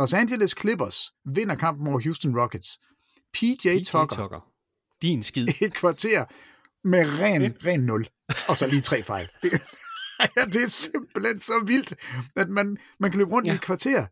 Los Angeles Clippers vinder kampen over Houston Rockets. P J, P J Tucker. Din skid. Et kvarter med ren, okay. ren nul. Og så lige tre fejl. Det, det er simpelthen så vildt, at man, man kan løbe rundt ja. I et kvarter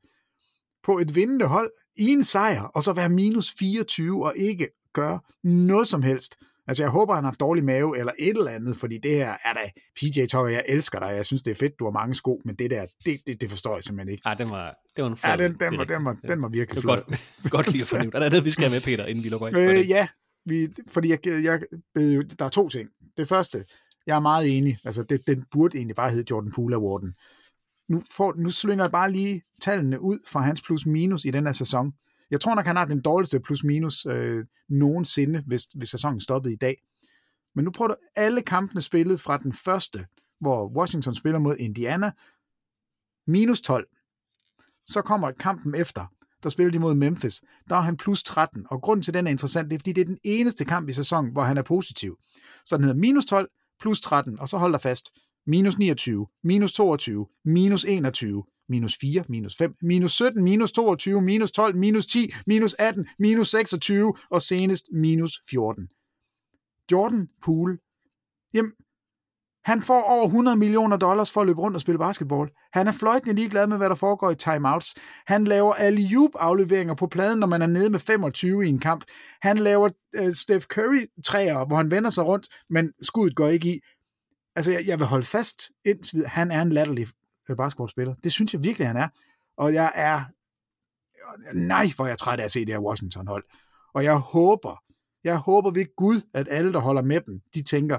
på et vindende hold i en sejr, og så være minus fireogtyve og ikke gøre noget som helst. Altså, jeg håber, han har haft dårlig mave eller et eller andet, fordi det her er da... P J Tucker, jeg elsker dig. Jeg synes, det er fedt, du har mange sko, men det der, det, det, det forstår jeg simpelthen ikke. Ej, den var... Det var en flot. Ja, den, den, var, den, var, den var virkelig flot. Godt, godt lige at fornævne. Er der noget, vi skal have med, Peter, inden vi lukker ind på det? Øh, ja, vi, fordi jeg, jeg, jeg, der er to ting. Det første, jeg er meget enig. Altså, det, den burde egentlig bare hedde Jordan Poole Awarden. Nu, får, nu slynger jeg bare lige tallene ud fra hans plus-minus i den her sæson. Jeg tror nok, han har den dårligste plus-minus øh, nogensinde, hvis, hvis sæsonen stoppede i dag. Men nu prøver du alle kampene spillet fra den første, hvor Washington spiller mod Indiana. minus tolv. Så kommer kampen efter. Der spiller de mod Memphis. Der er han plus tretten. Og grunden til, den er interessant, det er, fordi det er den eneste kamp i sæsonen, hvor han er positiv. Så den hedder minus tolv, plus tretten, og så hold der fast. minus niogtyve, minus toogtyve, minus enogtyve. minus fire, minus fem, minus sytten, minus toogtyve, minus tolv, minus ti, minus atten, minus seksogtyve og senest minus fjorten. Jordan Poole, jamen, han får over hundrede millioner dollars for at løbe rundt og spille basketball. Han er fløjtende ligeglad med, hvad der foregår i timeouts. Han laver alley-oop-afleveringer på pladen, når man er nede med femogtyve i en kamp. Han laver øh, Steph Curry-træer, hvor han vender sig rundt, men skuddet går ikke i. Altså, jeg, jeg vil holde fast indtil han er en latterlig basketballspiller. Det synes jeg virkelig, han er. Og jeg er... Nej, hvor er jeg træt af at se det her Washington-hold. Og jeg håber, jeg håber ved Gud, at alle, der holder med dem, de tænker,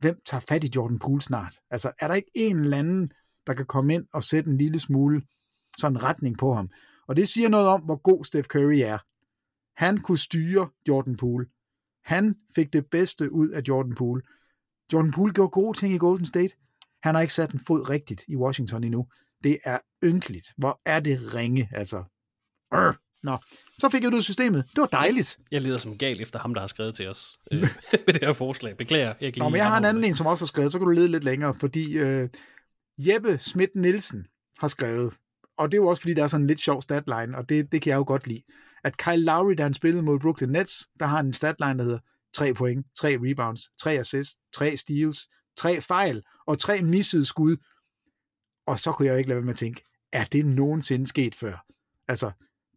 hvem tager fat i Jordan Poole snart? Altså, er der ikke en eller anden, der kan komme ind og sætte en lille smule sådan retning på ham? Og det siger noget om, hvor god Steph Curry er. Han kunne styre Jordan Poole. Han fik det bedste ud af Jordan Poole. Jordan Poole gjorde gode ting i Golden State. Han har ikke sat en fod rigtigt i Washington endnu. Det er ynkeligt. Hvor er det ringe, altså. Arr. Nå, så fik jeg ud af systemet. Det var dejligt. Jeg leder som galt efter ham, der har skrevet til os øh, med det her forslag. Beklager. Jeg, Nå, men jeg har en anden en, som også har skrevet. Så kan du lede lidt længere, fordi øh, Jeppe Schmidt Nielsen har skrevet, og det er jo også, fordi der er sådan en lidt sjov statline, og det, det kan jeg jo godt lide, at Kyle Lowry, der han spillede mod Brooklyn Nets, der har en statline, der hedder tre point, tre rebounds, tre assists, tre steals, tre fejl og tre missede skud. Og så kunne jeg jo ikke lade være med at tænke, er det nogensinde sket før? Altså,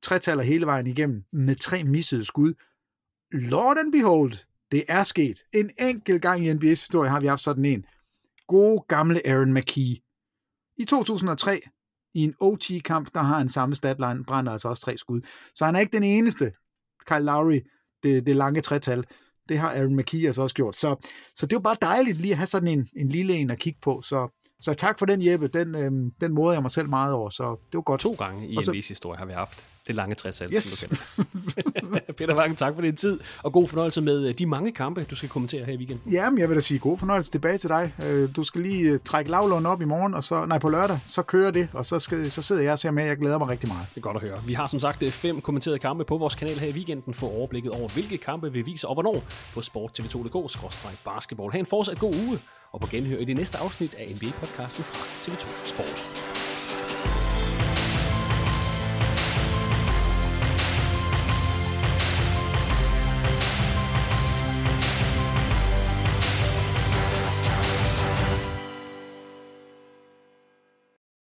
tretaller hele vejen igennem med tre missede skud. Lord and behold, det er sket. En enkelt gang i N B A's historie har vi haft sådan en. God gamle Aaron McKee. I to tusind og tre, i en O T-kamp, der har en samme statline, brænder altså også tre skud. Så han er ikke den eneste, Kyle Lowry, det, det lange tretal. Det har Aaron McKee altså også gjort. Så, så det er jo bare dejligt lige at have sådan en, en lille en at kigge på. Så, så tak for den, Jeppe. Den, øhm, den moder jeg mig selv meget over, så det var godt. To gange i N B A's historie har vi haft det lange tretal. Yes. Peter Wang, tak for din tid, og god fornøjelse med de mange kampe, du skal kommentere her i weekenden. Jamen, jeg vil da sige god fornøjelse tilbage til dig. Du skal lige trække Lavlund op i morgen, og så, nej, på lørdag, så kører det, og så, skal, så sidder jeg og ser med. Jeg glæder mig rigtig meget. Det er godt at høre. Vi har som sagt fem kommenterede kampe på vores kanal her i weekenden. Få overblikket over, hvilke kampe vi viser og hvornår på sport t v to punktum d k skråstreg basketball. Ha' en fortsat god uge, og på genhør i det næste afsnit af N B A-podcasten fra T V to Sport.